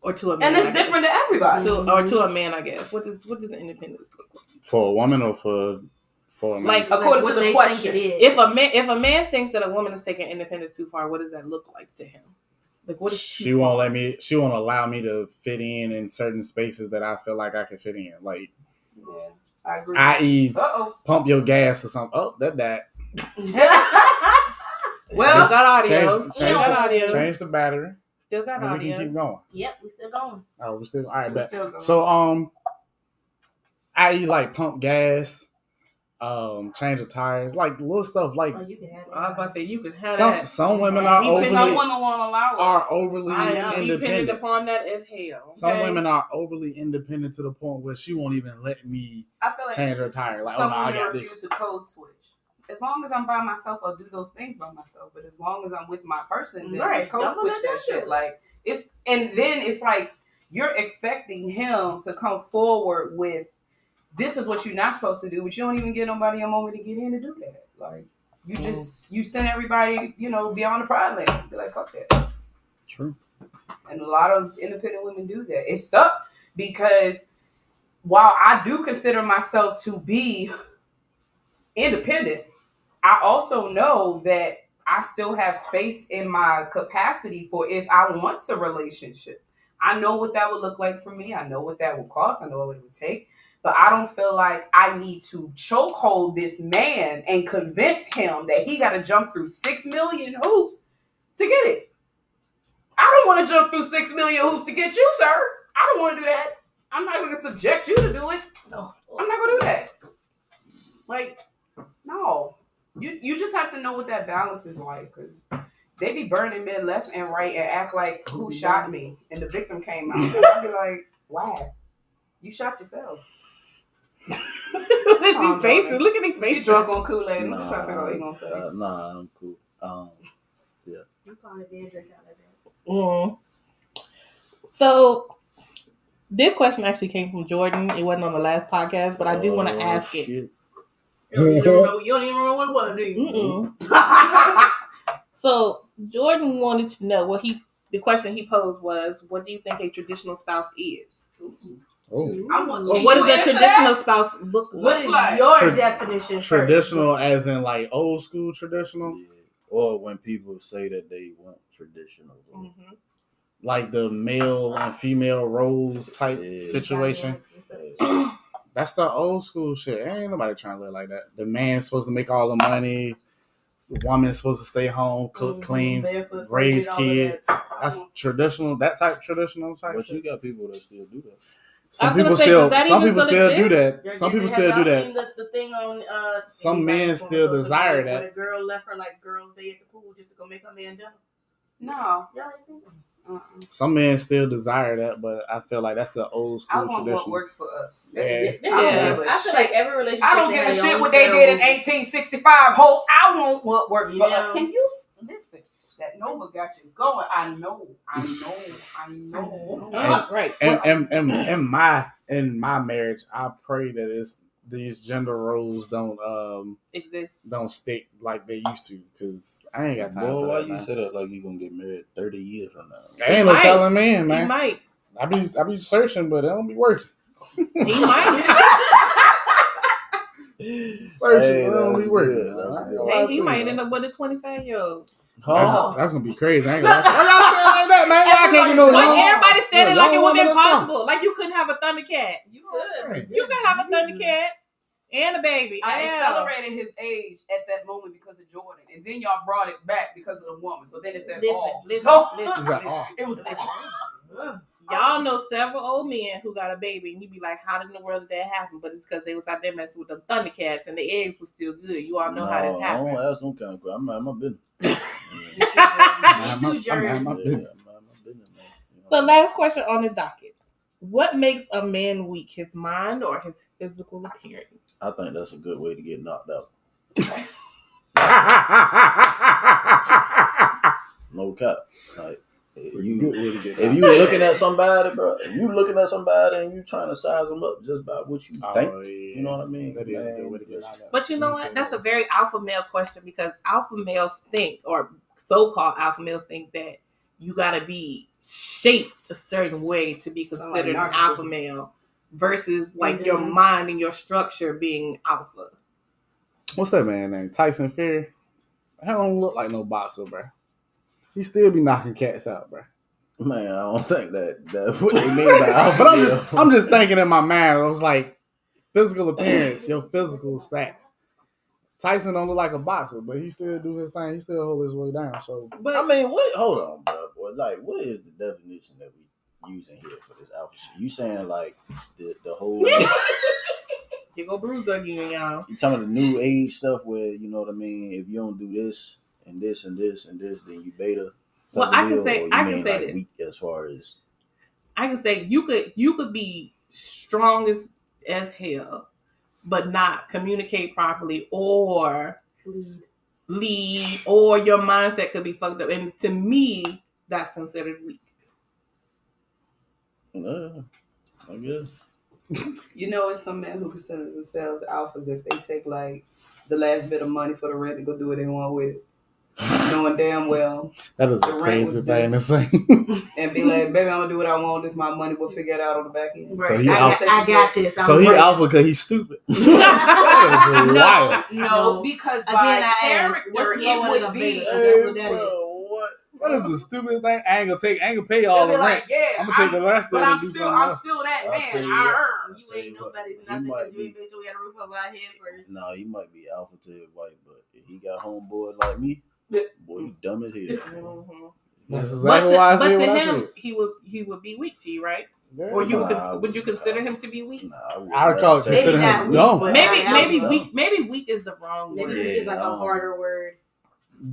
or to a man. And it's I different guess. to everybody, to, or to a man, I guess. What does what does independence look like for a woman or for for a man? Like according like, to the question, if a man if a man thinks that a woman is taking independence too far, what does that look like to him? Like what is she won't far? let me? She won't allow me to fit in in certain spaces that I feel like I can fit in, like. Yeah. I agree. that is, pump your gas or something. Oh, that died. Well, got audio. Change, change, got audio. Change the battery. Still got audio. We can keep going. Yep, we still going. Oh, we still. All right, back. So, um, I like pump gas. um, change of tires, like little stuff. Like oh, you can have that. I was about to say you can have some, that. Some women are overly, allow are overly independent. Dependent upon that is hell. Okay? Some women are overly independent to the point where she won't even let me I feel like change her tire. Like, oh no, I got this. Some women refuse to code switch. As long as I'm by myself, I'll do those things by myself. But as long as I'm with my person, then right. I code That's switch that shit. Like it's and then it's like you're expecting him to come forward with. This is what you're not supposed to do, but you don't even give nobody a moment to get in to do that. Like, you just, you send everybody, you know, beyond the pride lane. Be like, fuck that. True. And a lot of independent women do that. It sucks because while I do consider myself to be independent, I also know that I still have space in my capacity for if I want a relationship. I know what that would look like for me. I know what that would cost. I know what it would take. But I don't feel like I need to chokehold this man and convince him that he got to jump through six million hoops to get it. I don't want to jump through six million hoops to get you, sir. I don't want to do that. I'm not going to subject you to do it. No, I'm not going to do that. Like, no. You you just have to know what that balance is like, because they be burning men left and right and act like, who shot me? And the victim came out. And I'd be like, wow, you shot yourself. Look, faces, look at these faces. You drunk on Kool-Aid. Nah, uh, nah, I'm cool. Um, yeah. You probably did drink out of it. Mm. So, this question actually came from Jordan. It wasn't on the last podcast, but I do oh, want to ask shit. it. You don't, know, you don't even remember what it was, do you? So, Jordan wanted to know what he, the question he posed was, what do you think a traditional spouse is? Mm-hmm. Oh. Well, what does a traditional that? spouse look like? What is like? your Tra- definition? Traditional, first? As in like old school traditional, yeah. Or when people say that they want traditional, mm-hmm. like the male and female roles type yeah. situation. That's the old school shit. Ain't nobody trying to live like that. The man's supposed to make all the money. The woman's supposed to stay home, cook, mm-hmm. clean, raise kids. That. That's traditional. That type traditional type. But shit. You got people that still do that. Some people say, still, some people still exist? do that. You're some people still do that. The, the thing on, uh, some men still desire that. When a girl left her like girls' day at the pool just to go make her man dinner. No, uh-uh. Some men still desire that, but I feel like that's the old school tradition. I want tradition. What works for us. That's yeah. it. That's yeah. I feel like every relationship. I don't give a shit what they did in eighteen sixty-five. Whole, I want what works yeah. for us. Can you listen? That Nova got you going. I know. I know. I know. And, right. And, and, and, and my in my marriage, I pray that it's these gender roles don't um exist, don't stick like they used to. Because I ain't got time Boy, for that. Why you now. Set up like you gonna get married thirty years from now? I ain't no telling me, man. You might. I be I be searching, but it don't be working. He might. Searching, hey, it don't be working. Hey, he might end up with a twenty-five year old. Huh? That's, that's gonna be crazy. I ain't gonna. Why y'all saying like that, man? Everybody, I can't know like everybody said yeah, it like it would be impossible. Like you couldn't have a Thundercat. You could. You could have a Thundercat and a baby. I accelerated his age at that moment because of Jordan, and then y'all brought it back because of the woman. So then it said all. Listen, oh. listen, so, listen. It was like. Oh. Y'all know several old men who got a baby, and you be like, how in the world did that happen? But it's because they was out there messing with them Thundercats, and the eggs was still good. You all know no, how this happened. I don't ask them kind of crap. I'm not my business. Me too, Jerry. So last question on the docket. What makes a man weak, his mind or his physical appearance? I think that's a good way to get knocked out. No cap. Like, If you, if you looking at somebody, bro, if you looking at somebody and you trying to size them up just by what you think, oh, yeah. you know what I mean? That is a good way to get out of it. But you know what? That's a very alpha male question because alpha males think, or so-called alpha males think that you got to be shaped a certain way to be considered an alpha male versus like mm-hmm. your mind and your structure being alpha. What's that man name? Tyson Fury? He don't look like no boxer, bro. He still be knocking cats out, bro. Man, I don't think that that's what they mean by alpha. But I'm just, I'm just thinking in my mind. I was like, physical appearance, your physical stats. Tyson don't look like a boxer, but he still do his thing. He still hold his way down. So, but I mean, what? Hold on, bro. Boy. Like, what is the definition that we using here for this alpha shit? You saying like the the whole? Here go bruise again, y'all. You talking about the new age stuff where, you know what I mean, if you don't do this and this and this and this, then you beta. Well, I can say I can say like this. As far as I can say, you could you could be strong as, as hell, but not communicate properly or lead. lead, or your mindset could be fucked up. And to me, that's considered weak. Uh, I guess. You know, it's some men who consider themselves alphas if they take like the last bit of money for the rent to go do what they want with it. Knowing damn well that is a crazy thing to say, and be like, "Baby, I'm gonna do what I want. It's my money. We'll figure it out on the back end." Right. So he, I, alpha, I got this. I'm so he right. alpha because he's stupid. That is wild. No, no, because again, by character, what's it would be. Hey, that's what that is. Bro, what? What is the stupid thing? I ain't gonna take. I ain't gonna pay all the like, rent. Yeah, I'm gonna I'm, take the last thing. I'm, do still, I'm still that I'll man. I earn. You ain't nobody's nothing because you ain't bitch. We had a roof over our head first. No, you might be alpha to your wife, but if he got homeboy like me. Boy, you dumb as hell. Mm-hmm. That's exactly but why I said what I said. But to him, he would he would be weak to you, right? Girl, or you nah, cons- would, would you consider him to be weak? Nah, I would, I would call consider maybe him. Weak, no, maybe I, I maybe I weak. Maybe weak is the wrong word. Maybe yeah, is like dumb. A harder word.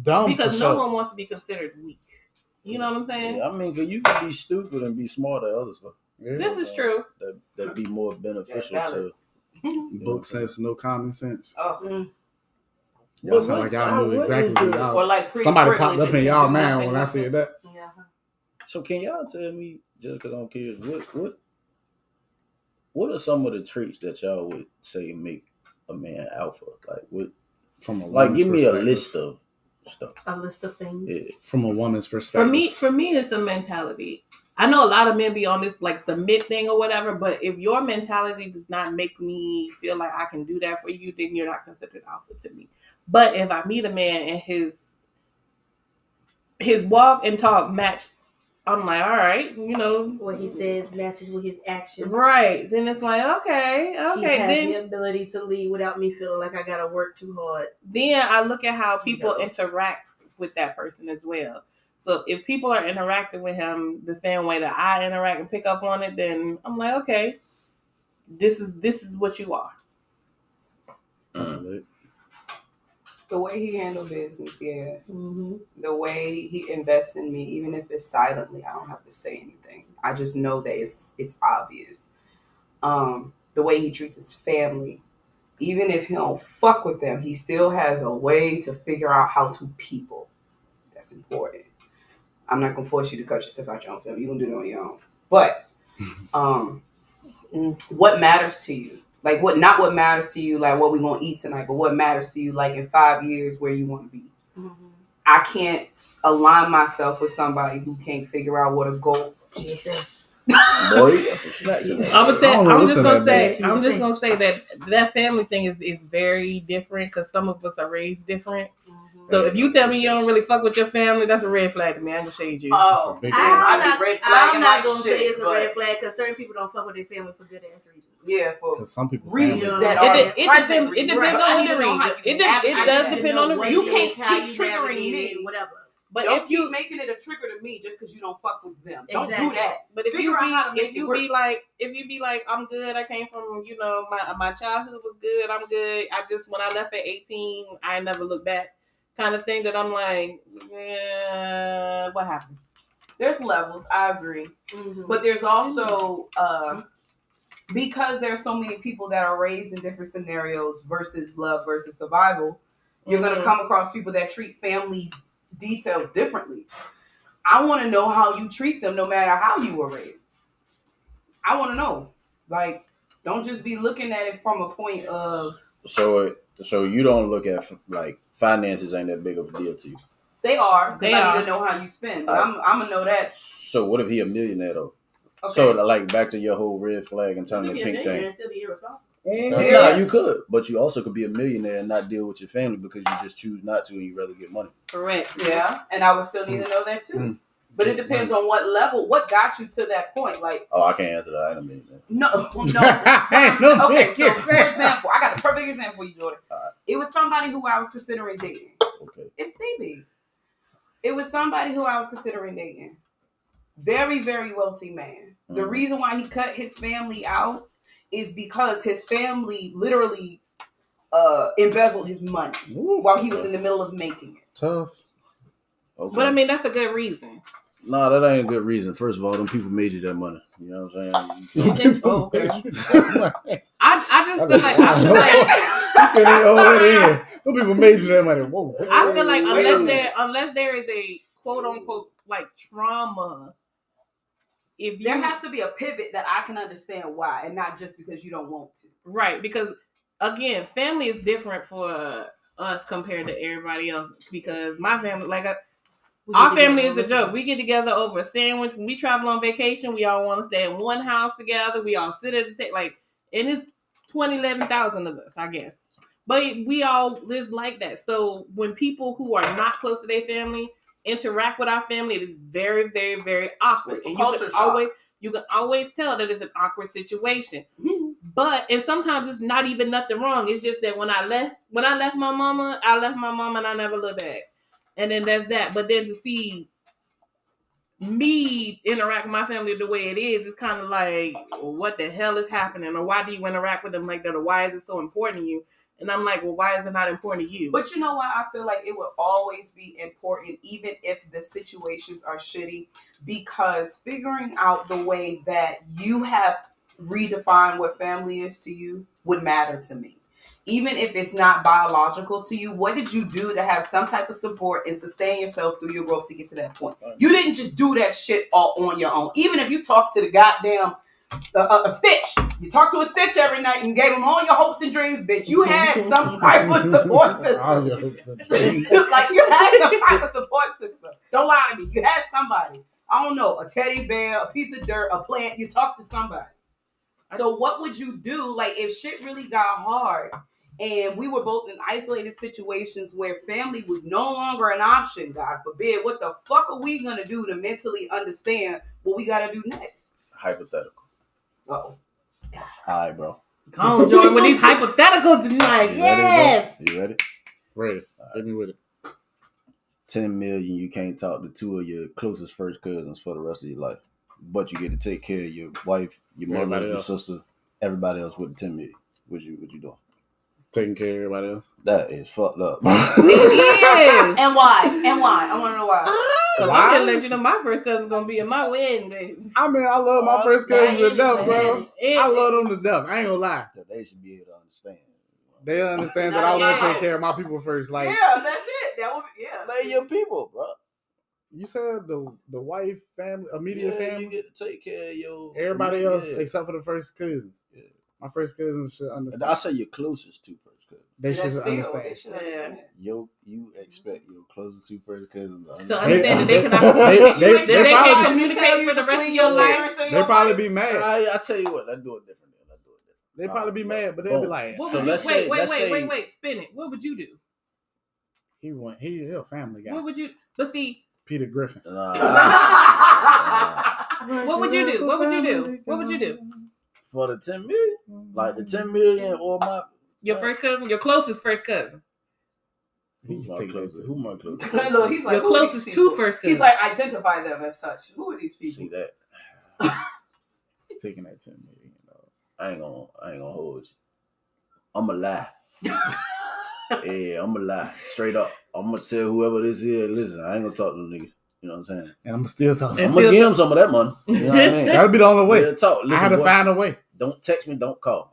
Dumb, because no sure. one wants to be considered weak. You know what I'm saying? Yeah, I mean, cause you can be stupid and be smart at other stuff. Yeah. This is true. That that'd be more beneficial yeah, to book sense, no common sense. Oh. Mm. Y'all sound like y'all knew exactly y'all. Or like somebody popped up in y'all mind when I said that. Yeah. So can y'all tell me, just because I'm curious, what what what are some of the traits that y'all would say make a man alpha? Like what from a like give me a list of stuff. A list of things. Yeah. From a woman's perspective. For me, for me it's a mentality. I know a lot of men be on this like submit thing or whatever, but if your mentality does not make me feel like I can do that for you, then you're not considered alpha to me. But if I meet a man and his his walk and talk match, I'm like, all right, you know. What he says matches with his actions. Right. Then it's like, okay, okay. He has then, the ability to lead without me feeling like I got to work too hard. Then I look at how people you know. interact with that person as well. So if people are interacting with him the same way that I interact and pick up on it, then I'm like, okay, this is this is what you are. That's lit. The way he handled business, yeah. Mm-hmm. The way he invests in me, even if it's silently, I don't have to say anything. I just know that it's it's obvious. Um, the way he treats his family, even if he don't fuck with them, he still has a way to figure out how to people. That's important. I'm not gonna force you to cut yourself out your own family. You're gonna do it on your own. But um, what matters to you? Like what, not what matters to you, like what we gonna eat tonight, but what matters to you, like in five years, where you want to be. Mm-hmm. I can't align myself with somebody who can't figure out what a goal. Jesus. Boy, I'm, say, I'm just gonna say, day. I'm just gonna say that that family thing is, is very different because some of us are raised different. Mm-hmm. So if you tell me you don't really fuck with your family, that's a red flag to me. I'm gonna shade you. Oh, I'm not, red flag I'm not like gonna shit, say it's a red flag because certain people don't fuck with their family for good ass reasons. Yeah, for some people reasons that are it, it, it depends. It depends on the reason. It, de- it does depend on the reason. You can't keep triggering me, whatever. But don't if you making it a trigger to me just because you don't fuck with them, don't exactly. do that. But if Figure you be, if you work. be like, if you be like, I'm good. I came from, you know, my my childhood was good. I'm good. I just when I left at eighteen, I never looked back, kind of thing. That I'm like, yeah, what happened? There's levels. I agree, mm-hmm. but there's also. Uh, Because there's so many people that are raised in different scenarios versus love versus survival, you're mm-hmm. going to come across people that treat family details differently. I want to know how you treat them no matter how you were raised. I want to know. Like, don't just be looking at it from a point of... So so you don't look at, like, finances ain't that big of a deal to you? They are. Because I need to know how you spend. I, I'm, I'm going to know that. So what if he a millionaire, though? Okay. So, like, back to your whole red flag and turn the pink thing. And still be irresponsible. Mm-hmm. No, you could, but you also could be a millionaire and not deal with your family because you just choose not to and you'd rather get money. Correct. Yeah, and I would still need mm. to know that, too. Mm. But it depends mm. on what level, what got you to that point. Like, oh, I can't answer that. I don't mean that. No, no. no okay, so, for example, I got a perfect example for you, Jordan. Right. It was somebody who I was considering dating. Okay. It's Stevie. It was somebody who I was considering dating. Very, very wealthy man. The reason why he cut his family out is because his family literally uh, embezzled his money Ooh, while he was in the middle of making it. Tough. Okay. But I mean, that's a good reason. Nah, that ain't a good reason. First of all, them people made you that money. You know what I'm saying? oh, okay. I, I just feel like... I feel like you can't hold that in. Them people made you that money. Whoa, whoa, I feel like unless there, unless there is a quote-unquote like trauma... If you, there has to be a pivot that I can understand why, and not just because you don't want to. Right, because again, family is different for us compared to everybody else. Because my family, like I, our family is a joke. We get together over a sandwich. When we travel on vacation, we all want to stay in one house together. We all sit at the table, like, and it's twenty, eleven thousand of us, I guess. But we all just like that. So when people who are not close to their family interact with our family, it is very, very, very awkward. And you can always, you can always tell that it's an awkward situation. Mm-hmm. But and sometimes it's not even nothing wrong. It's just that when I left, when I left my mama, I left my mama and I never looked back. And then that's that. But then to see me interact with my family the way it is, it's kind of like, what the hell is happening? Or why do you interact with them like that? Or why is it so important to you? And I'm like, well, why is it not important to you? But you know why I feel like it will always be important, even if the situations are shitty, because figuring out the way that you have redefined what family is to you would matter to me. Even if it's not biological to you, what did you do to have some type of support and sustain yourself through your growth to get to that point? You didn't just do that shit all on your own. Even if you talk to the goddamn... A, a Stitch. You talked to a Stitch every night and gave him all your hopes and dreams, bitch. You had some type of support system. All your hopes and dreams. Like, you had some type of support system. Don't lie to me. You had somebody. I don't know, a teddy bear, a piece of dirt, a plant. You talked to somebody. So what would you do, like, if shit really got hard and we were both in isolated situations where family was no longer an option, God forbid, what the fuck are we going to do to mentally understand what we got to do next? Hypothetical. Oh, God. All right, bro. Come on, Jordan, with these hypotheticals tonight. You yes. Ready, you ready? Ready. Right. Hit me with it. Ten million. You can't talk to two of your closest first cousins for the rest of your life, but you get to take care of your wife, your mother, everybody your else. sister, everybody else with the ten million. What you what you doing? Taking care of everybody else. That is fucked up. It is. And why? And why? I want to know why. Uh-huh. So I'm gonna let you know my first cousin's gonna be in my wedding, baby. I mean, I love my oh, first cousins to death, bro. It, I love them to death. I ain't gonna lie. So they should be able to understand. They understand that I want to take care of my people first. Like, yeah, that's it. That would be, yeah. They're your people, bro. You said the the wife, family, immediate yeah, family. You get to take care of your everybody else head. Except for the first cousins. Yeah. My first cousins should understand. And I say your closest two first cousins. They should understand. They should understand. Yo, you expect your closest two first cousins to understand, so understand that they cannot communicate. They, they, they, they can't communicate for the rest of your life. They your probably life. be mad. I, I tell you what, I do it differently. I do it differently. They probably be mad, but they'll be like, so you, let's wait, say, wait, let's wait, say, wait, wait, spin it. What would you do? He went. He, he a family guy. What would you? But see, Peter Griffin. What would you do? What would you do? What would you do? For the ten million, like the ten million, or my your my, first cousin, your closest first cousin. Who's my closest? Who my closest? No, he's like your closest two first cousins. He's like identify them as such. Who are these people? See that? Taking that ten million, you know, I ain't gonna, I ain't gonna hold you. I'm a lie. Yeah, I'm a lie. Straight up, I'm gonna tell whoever this is. Listen, I ain't gonna talk to them niggas. You know what I'm saying? And I'm still talking. I'm going to give him some of that money. You know what I mean? That'll be the only way. Listen, I had to boy, find a way. Don't text me. Don't call me.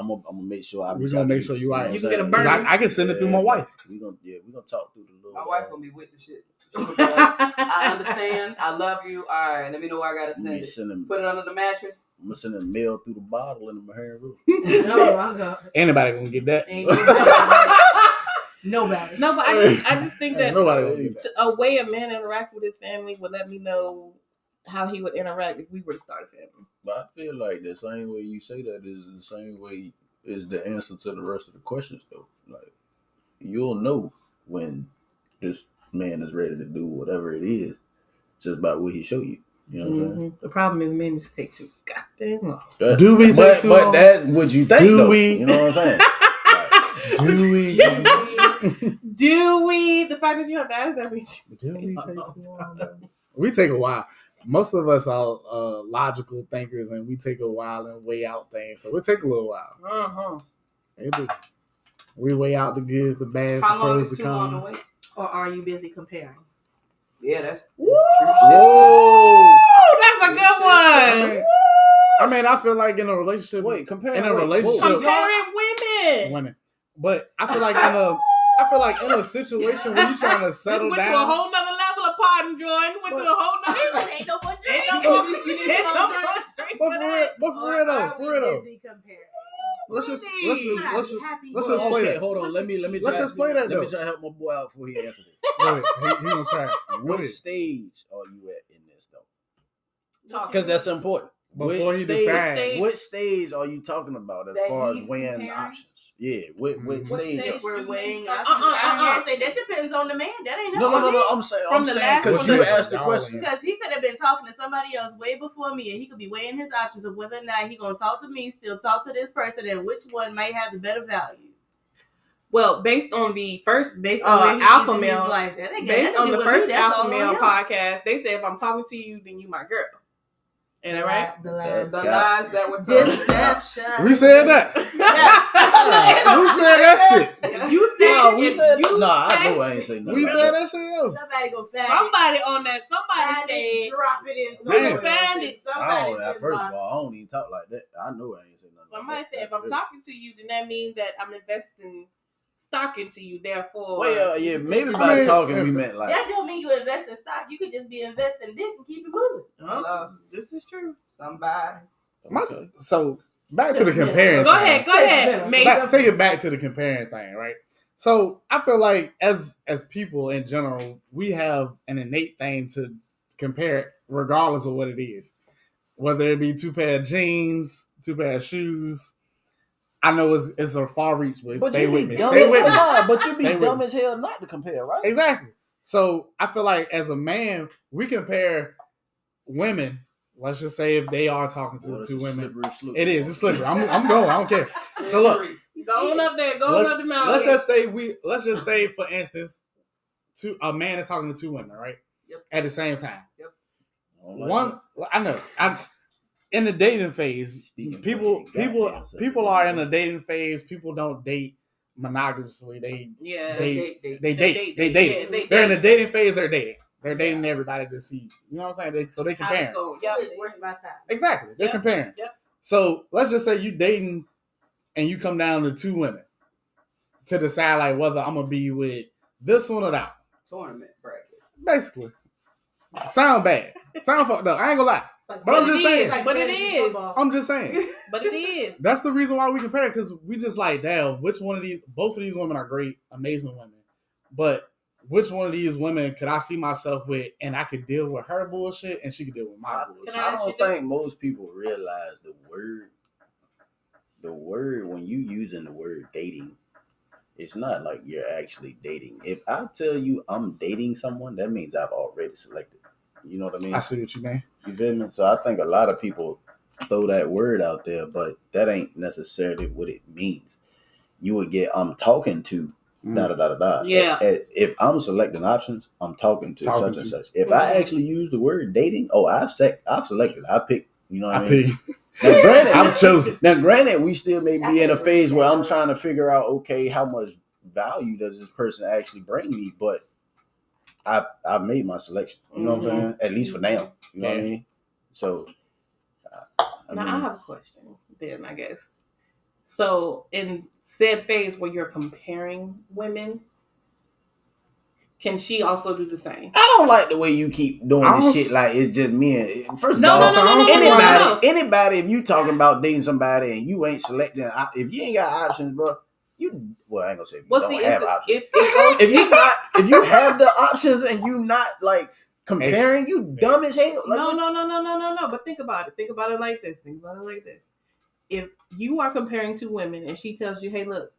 I'm going to make sure I... We're going to make sure you out. You can get a burn. I, I can send yeah, it through my wife. We're going yeah, we to talk through the little... My wife going to be with the shit. Like, I understand. I love you. All right. Let me know where I got to send it. Send him, Put it under the mattress. I'm going to send a mail through the bottle in the hair room. No, my God. Anybody going to get that? Nobody. No, but I just, I just think that, that a way a man interacts with his family would let me know how he would interact if we were to start a family. But I feel like the same way you say that is the same way is the answer to the rest of the questions, though. Like, you'll know when this man is ready to do whatever it is just by what he show you. You know what mm-hmm. I'm saying? The problem is men just take too goddamn long. That's, do we take but, too but long? But that would you think, do though. We? You know what I'm saying? Like, do we? Do we? The fact that you have to ask that, we, do we take too long? We take a while. most of us are uh, logical thinkers, and we take a while and weigh out things. So it take a little while. Uh-huh. Maybe we weigh out the goods, the bads, How the pros, the cons. The or are you busy comparing? Yeah, that's Woo! True shit. Whoa, that's a good one. Woo! I mean, I feel like in a relationship, wait, compare in a wait, relationship, comparing women, women. But I feel like in a, I feel like in a situation where you're trying to settle down, went to a whole nother level. Pardon, Jordan. Went but, to a whole nother. Ain't no more drinks. Ain't no more drinks. But for real, but for real though, for real though. Let's just let's just let's just, let's just play okay, that. Hold on, let me let me let's try, just play that. Let though. me try to help my boy out before he answers it. Wait, he, he gonna try. What, what stage are you at in this though? Because that's important. Before what, he stage, stage, what stage are you talking about as that far as weighing comparing? options? Yeah, what, mm-hmm. what, what stage? stage we're weighing options. Uh, uh, I uh, uh, say that depends on the man. That ain't no, no, no, no. I'm saying, I'm saying because you asked the question. Because he could have been talking to somebody else way before me, and he could be weighing his options of whether or not he gonna talk to me, still talk to this person, and which one might have the better value. Well, based on the first, based on uh, alpha male, life, based on the first me, alpha male podcast, they said if I'm talking to you, then you my girl. Ain't that right? The lies, the lies that were told. We said that. Yes. You said that shit. You said no, we said you Nah, I know I ain't say nothing. We said that shit. Else. Somebody go find Somebody it. on that. Somebody said. Drop it in. Somebody found it. Somebody. I don't, first of all, I don't even talk like that. I know I ain't say nothing. Somebody said, if I'm talking to you, then that means that I'm investing. Talking to you, therefore. Well, yeah, maybe by I mean, talking we meant like that. Don't mean you invest in stock. You could just be investing dick and keep it moving. Huh? Hello, this is true. Somebody. My, so back to the comparing. Go thing. ahead, go ahead. Make back, take it back to the comparing thing, right? So I feel like as as people in general, we have an innate thing to compare, regardless of what it is, whether it be two pair of jeans, two pair of shoes. I know it's it's a far reach, but, but stay with me. Stay with me. But you be stay dumb as hell not to compare, right? Exactly. So I feel like as a man, we compare women. Let's just say if they are talking to well, two women, slippery, it is. It's slippery. I'm I'm going. I don't care. So look, going up there, going up the mountain. Let's just say we. Let's just say for instance, two a man is talking to two women, right? Yep. At the same time. Yep. One. I know. I. In the dating phase, Speaking people people people are in the dating phase. People don't date monogamously. They yeah they they, they, they, they date they, they, they date. Yeah, they They're date. in the dating phase. They're dating. They're dating everybody to see. You know what I'm saying? They, so they comparing. Yeah, it's worth my time. Exactly. They're yep. comparing. Yep. So let's just say you dating, and you come down to two women to decide like whether I'm gonna be with this one or that one. Tournament bracket. Basically, sound bad. Sound fucked up. I ain't gonna lie. Like, but, but I'm just saying. Like, but it is. I'm just saying. But it is. That's the reason why we compare it, because we just like, damn, which one of these, both of these women are great, amazing women. But which one of these women could I see myself with, and I could deal with her bullshit, and she could deal with my bullshit. I, I don't think most people realize the word, the word, when you using the word dating, it's not like you're actually dating. If I tell you I'm dating someone, that means I've already selected. You know what I mean? I see what you mean. You feel me? So I think a lot of people throw that word out there, but that ain't necessarily what it means. You would get, I'm talking to, da da da da. Yeah. If I'm selecting options, I'm talking to talking such to. and such. If right. I actually use the word dating, oh, I've sec- I've selected, I picked. You know what I, I mean? Pick. Now, granted, I've chosen. Now, granted, we still may be in a phase where I'm trying to figure out, okay, how much value does this person actually bring me, but. I've, I've made my selection. You know mm-hmm. what I'm saying? At least for now. You know yeah. what I mean? So, I, I now mean, I have a question then, I guess. So, in said phase where you're comparing women, can she also do the same? I don't like the way you keep doing this shit like it's just me. And, first no, of all, no, no, no, anybody, no, no, no. anybody, if you talking about dating somebody and you ain't selecting, if you ain't got options, bro, you, well, I ain't gonna say if you well, don't see, have options. If, if, if you not, if you have the options and you not like comparing, you dumb as hell. Like, no, no, no, no, no, no, no. But think about it. Think about it like this. Think about it like this. If you are comparing two women and she tells you, "Hey, look,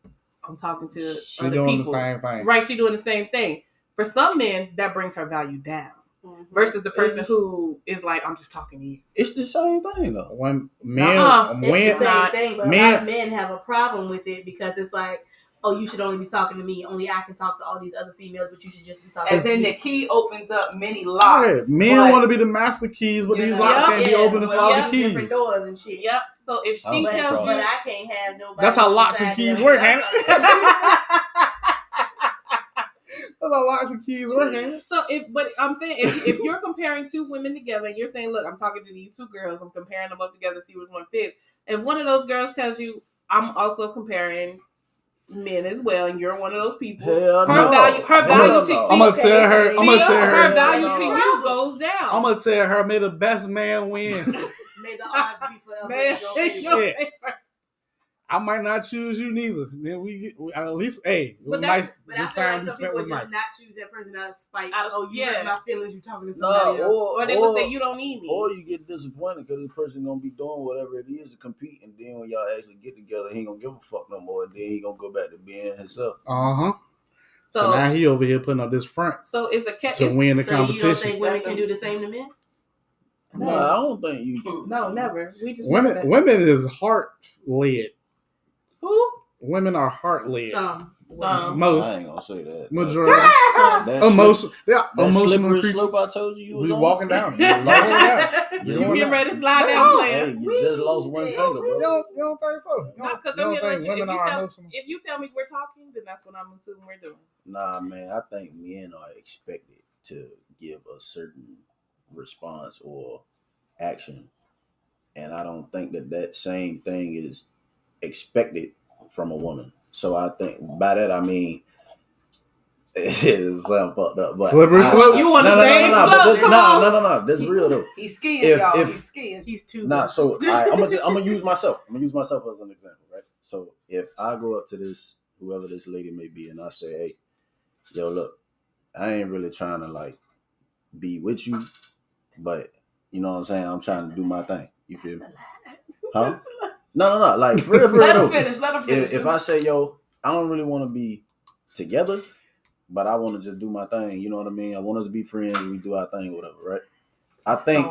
I'm talking to she other doing people," the same thing. Right? She doing the same thing. For some men, that brings her value down. Mm-hmm. Versus the person it's, who is like, I'm just talking to you. It's the same thing though. When men, uh-huh. when, it's the same thing, but men, a lot of men have a problem with it because it's like, oh, you should only be talking to me. Only I can talk to all these other females, but you should just be talking As to me. As in the key opens up many locks. Yeah, men want to be the master keys, but these know, locks yep, can't yeah, be open well, to all yep, the keys. Different doors and shit, yep. So if she tells you I can't have nobody. That's how locks and keys work, ain't it? That's how locks and keys work, ain't it? So if, but I'm saying, if, if you're comparing two women together and you're saying, look, I'm talking to these two girls, I'm comparing them up together, see which one fits. If one of those girls tells you, I'm also comparing men as well, and you're one of those people. Hell her no. value, her value to you. I'm gonna tell her. I'm gonna tell her. Her value to you goes down. I'm gonna tell her. May the best man win. May the odds be forever. I might not choose you neither. Then we get we, at least. Hey, it was nice. But this I time like some people just not choose that person out of spite. Out of, oh, you yeah, hurt my feelings. You talking to somebody no, else, or, or they would say you don't need me, or you get disappointed because the person gonna be doing whatever it is to compete, and then when y'all actually get together, he ain't gonna give a fuck no more, and then he gonna go back to being himself. Uh huh. So, so now he over here putting up this front. So it's a catch to it's, win the so competition. You don't think women can do the same to men? No, no I don't think you can. No, never. We just women. Women is heart led. Who? Women are heart led. Some, some. Most. I ain't gonna say that. Majority. That emotional. Yeah, emotional slope I told you. you was we on. walking down. You getting ready to slide down, player? Hey, you just lost one finger, bro. You don't, you don't think so? You don't, no, you don't think women are emotional? If you tell me we're talking, then that's what I'm assuming we're doing. Nah, man. I think men are expected to give a certain response or action, and I don't think that that same thing is expected from a woman. So I think by that I mean it is something fucked up. But slippery slope. You want to say no, no, no, no, no, no. That's real though. He's scared, if, y'all. If, He's scared. He's too. Nah. So I, I'm gonna I'm gonna use myself. I'm gonna use myself as an example, right? So if I go up to this whoever this lady may be, and I say, "Hey, yo, look, I ain't really trying to like be with you, but you know what I'm saying. I'm trying to do my thing. You feel me? Huh?" No, no, no. Like, for real, for real. Let her finish. Let her finish. If, if I say, yo, I don't really want to be together, but I want to just do my thing. You know what I mean? I want us to be friends. We do our thing, whatever, right? I think.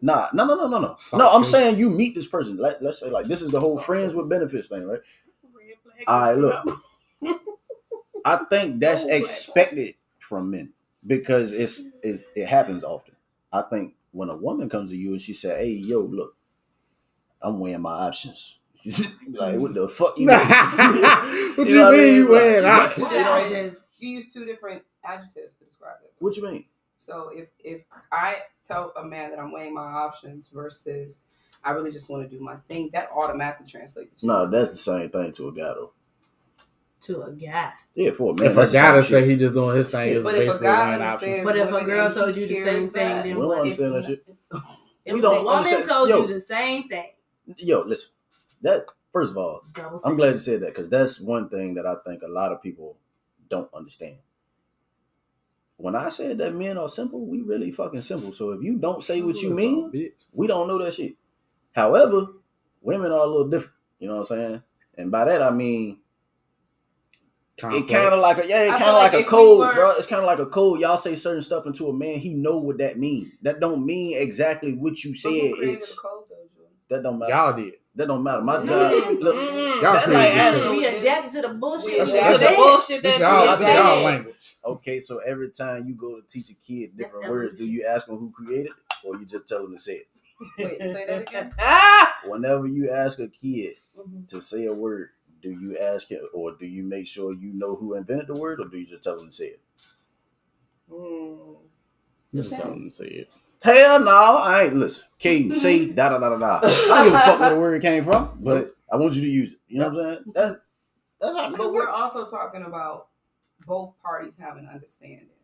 Nah, no, no, no, no, no. No, I'm saying you meet this person. Let, let's say, like, this is the whole friends with benefits thing, right? All right, look. I think that's expected from men because it's, it's it happens often. I think when a woman comes to you and she said, hey, yo, look, I'm weighing my options. Like, what the fuck? You know? What you, you know mean you weighing options? Like, she used two different adjectives to describe it. What you mean? So if, if I tell a man that I'm weighing my options versus I really just want to do my thing, that automatically translates to No, me. That's the same thing to a guy, though. To a guy. Yeah, for a man. If that's a guy to say he just doing his thing, it's basically weighing options. But if a girl told you the same that, thing, then what? We don't understand that shit. If we don't a woman told Yo. you the same thing. Yo, listen, that, first of all, I'm glad you said that because that's one thing that I think a lot of people don't understand. When I said that men are simple, we really fucking simple. So if you don't say what you mean, we don't know that shit. However, women are a little different. You know what I'm saying? And by that, I mean, Complex. It kind of like a, yeah, it kind of like, like a code, were, bro. It's kind of like a code. Y'all say certain stuff into a man, he know what that means. That don't mean exactly what you said. It's. That don't matter. Y'all did. That don't matter. My job. Mm-hmm. Look, mm-hmm. Y'all that like has to be adapted to the bullshit. That's, that's, that's the bullshit that y'all, that's y'all language. Okay, so every time you go to teach a kid different that's words, do you ask them who created it, or you just tell them to say it? Wait, say that again. Ah! Whenever you ask a kid mm-hmm. to say a word, do you ask him, or do you make sure you know who invented the word, or do you just tell them to say it? Mm. You just tell them to say it. Hell no, I ain't listen. Caden, say da da da da da. I don't give a fuck where the word came from, but I want you to use it. You know what I'm saying? That's, that's not but we're also talking about both parties having an understanding.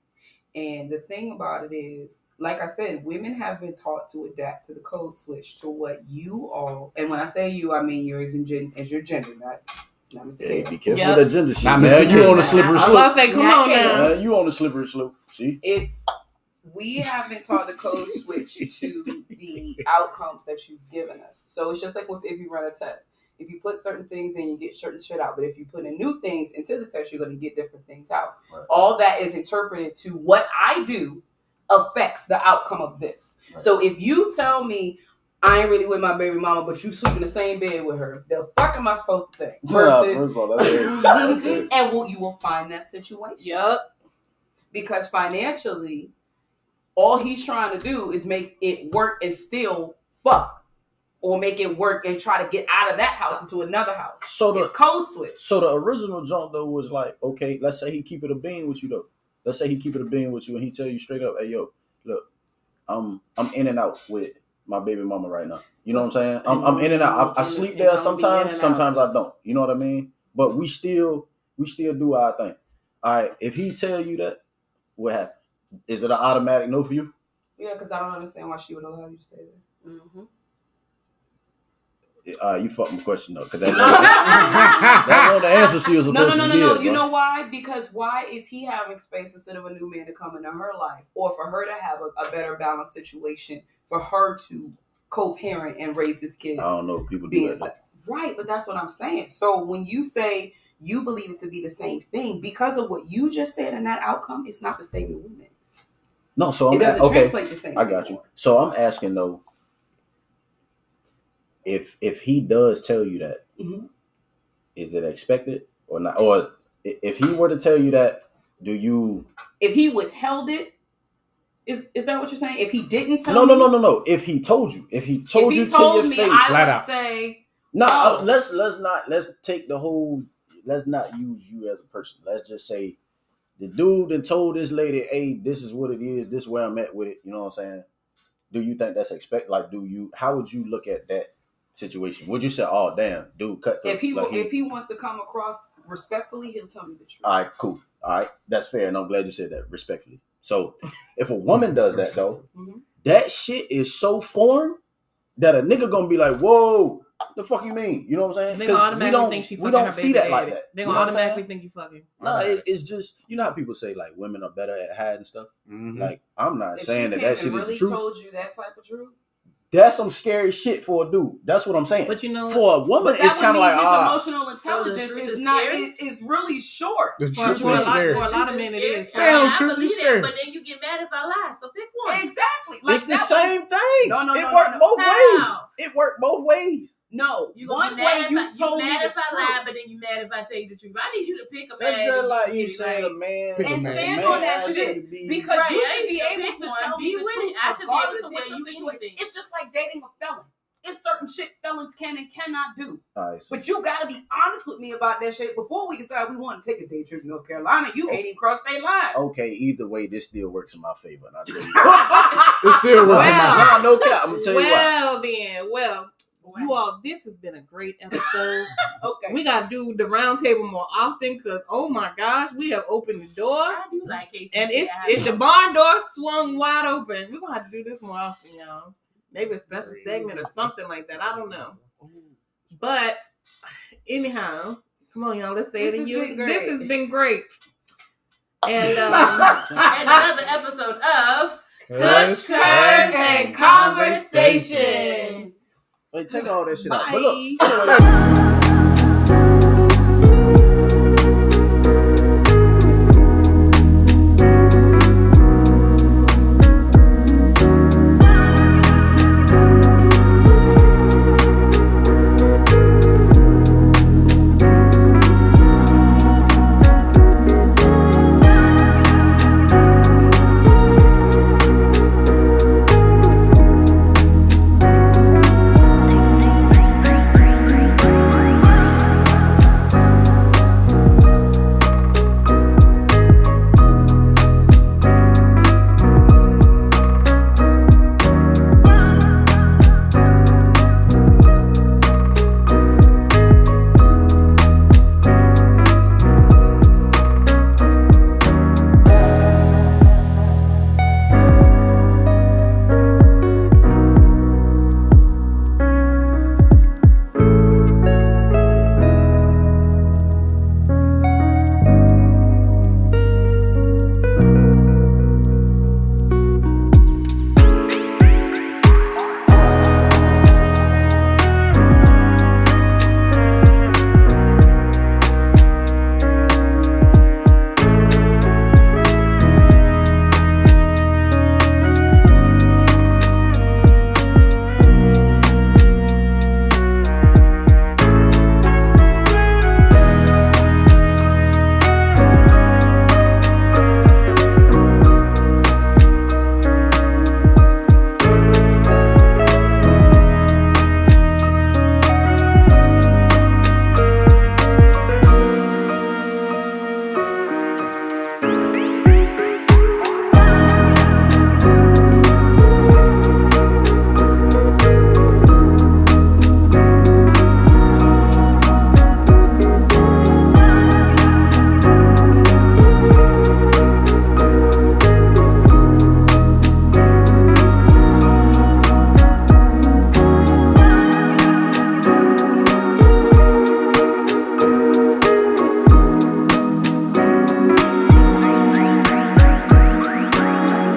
And the thing about it is, like I said, women have been taught to adapt to the code switch to what you all. And when I say you, I mean yours and gen, as your gender, not. Not Mister Hey, be careful yep. with that gender shit. Not Mister You on a slippery slope. I love that. Come on now. Uh, you on a slippery slope. See, it's. We haven't taught the code switch to the outcomes that you've given us. So it's just like with, if you run a test. If you put certain things in, you get certain shit out. But if you put in new things into the test, you're going to get different things out. Right. All that is interpreted to what I do affects the outcome of this. Right. So if you tell me I ain't really with my baby mama, but you sleep in the same bed with her. The fuck am I supposed to think? Versus, yeah, first of all, that's good. That's good. And well, you will find that situation. Yep. Because financially, all he's trying to do is make it work and still fuck, or make it work and try to get out of that house into another house. So the, it's code switch. So the original jump though was like, okay, let's say he keep it a bean with you though. Let's say he keep it a bean with you, and he tell you straight up, hey yo, look, I'm I'm in and out with my baby mama right now. You know what I'm saying? I'm, I'm in and out. I, I sleep there sometimes. Sometimes I don't. You know what I mean? But we still we still do our thing. All right. If he tell you that, what happened? Is it an automatic no for you? Yeah, because I don't understand why she would allow you to stay there. Mm-hmm. Yeah, all right, you fucked my question though, because that's not the answer she was supposed to give. No, no, no, no, no. You know why? Because why is he having space instead of a new man to come into her life, or for her to have a, a better balanced situation? For her to co-parent and raise this kid. I don't know. People do that. Right, but that's what I'm saying. So when you say you believe it to be the same thing, because of what you just said and that outcome, it's not the same with women. No, so I'm it doesn't a- okay. translate the same. I got anymore. You. So I'm asking though, if if he does tell you that, mm-hmm. is it expected or not? Or if he were to tell you that, do you? If he withheld it. Is is that what you're saying? If he didn't tell no, me? No, no, no, no, no. If he told you. If he told if he you told to me, your face. I flat would out. Say. No, oh. uh, let's let's not, let's take the whole, let's not use you as a person. Let's just say the dude that told this lady, hey, this is what it is. This is where I'm at with it. You know what I'm saying? Do you think that's expect? Like, do you, how would you look at that situation? Would you say, oh, damn, dude, cut the. If he, like, if he wants to come across respectfully, he'll tell me the truth. All right, cool. All right. That's fair. And I'm glad you said that respectfully. So if a woman does that though, mm-hmm. that shit is so foreign that a nigga gonna be like, "Whoa, the fuck you mean?" You know what I'm saying? They gonna automatically we don't, think she fucking. We don't her baby see that daddy. Like that. They gonna you know automatically think you fucking. Nah, it, it's just you know how people say like women are better at hiding stuff. Mm-hmm. Like I'm not if saying that that shit really is the truth. Told you that type of truth. That's some scary shit for a dude. That's what I'm saying. But you know, for a woman, it's kind of like ah, emotional intelligence so is not. It, it's really short. The truth for, is for scary. A lot, for a lot of men, it is. Damn, truth is scary. But then you get mad if I lie. So pick one. Exactly. Like, it's the same way. Thing. No, no, it no. It worked no, both no. ways. It worked both ways. No, you one way you I, told you me mad if I lie, but then you mad if I tell you the truth. I need you to pick a man. It's just like you saying, a man, and stand on that shit because right, you should be able to tell me the truth. I should be able to tell you anything. It's just like dating a felon. It's certain shit felons can and cannot do. Right, so but you gotta be honest with me about that shit before we decide we want to take a day trip to North Carolina. You okay. Can't even cross state lines. Okay, either way, this still works in my favor. And I tell you, it still works. Well, no cap. I'm gonna tell you why. Well then, well. You all, this has been a great episode. Okay, we gotta do the round table more often because oh my gosh, we have opened the door. I do like K C C, and it's it's the barn door swung wide open. We're gonna have to do this more often, y'all. Maybe a special segment or something like that. I don't know. But anyhow, come on, y'all. Let's say it to you. This has been great. And um, and another episode of Cush, Curves, and Conversations. Like, take all that shit Bye. Out. But look.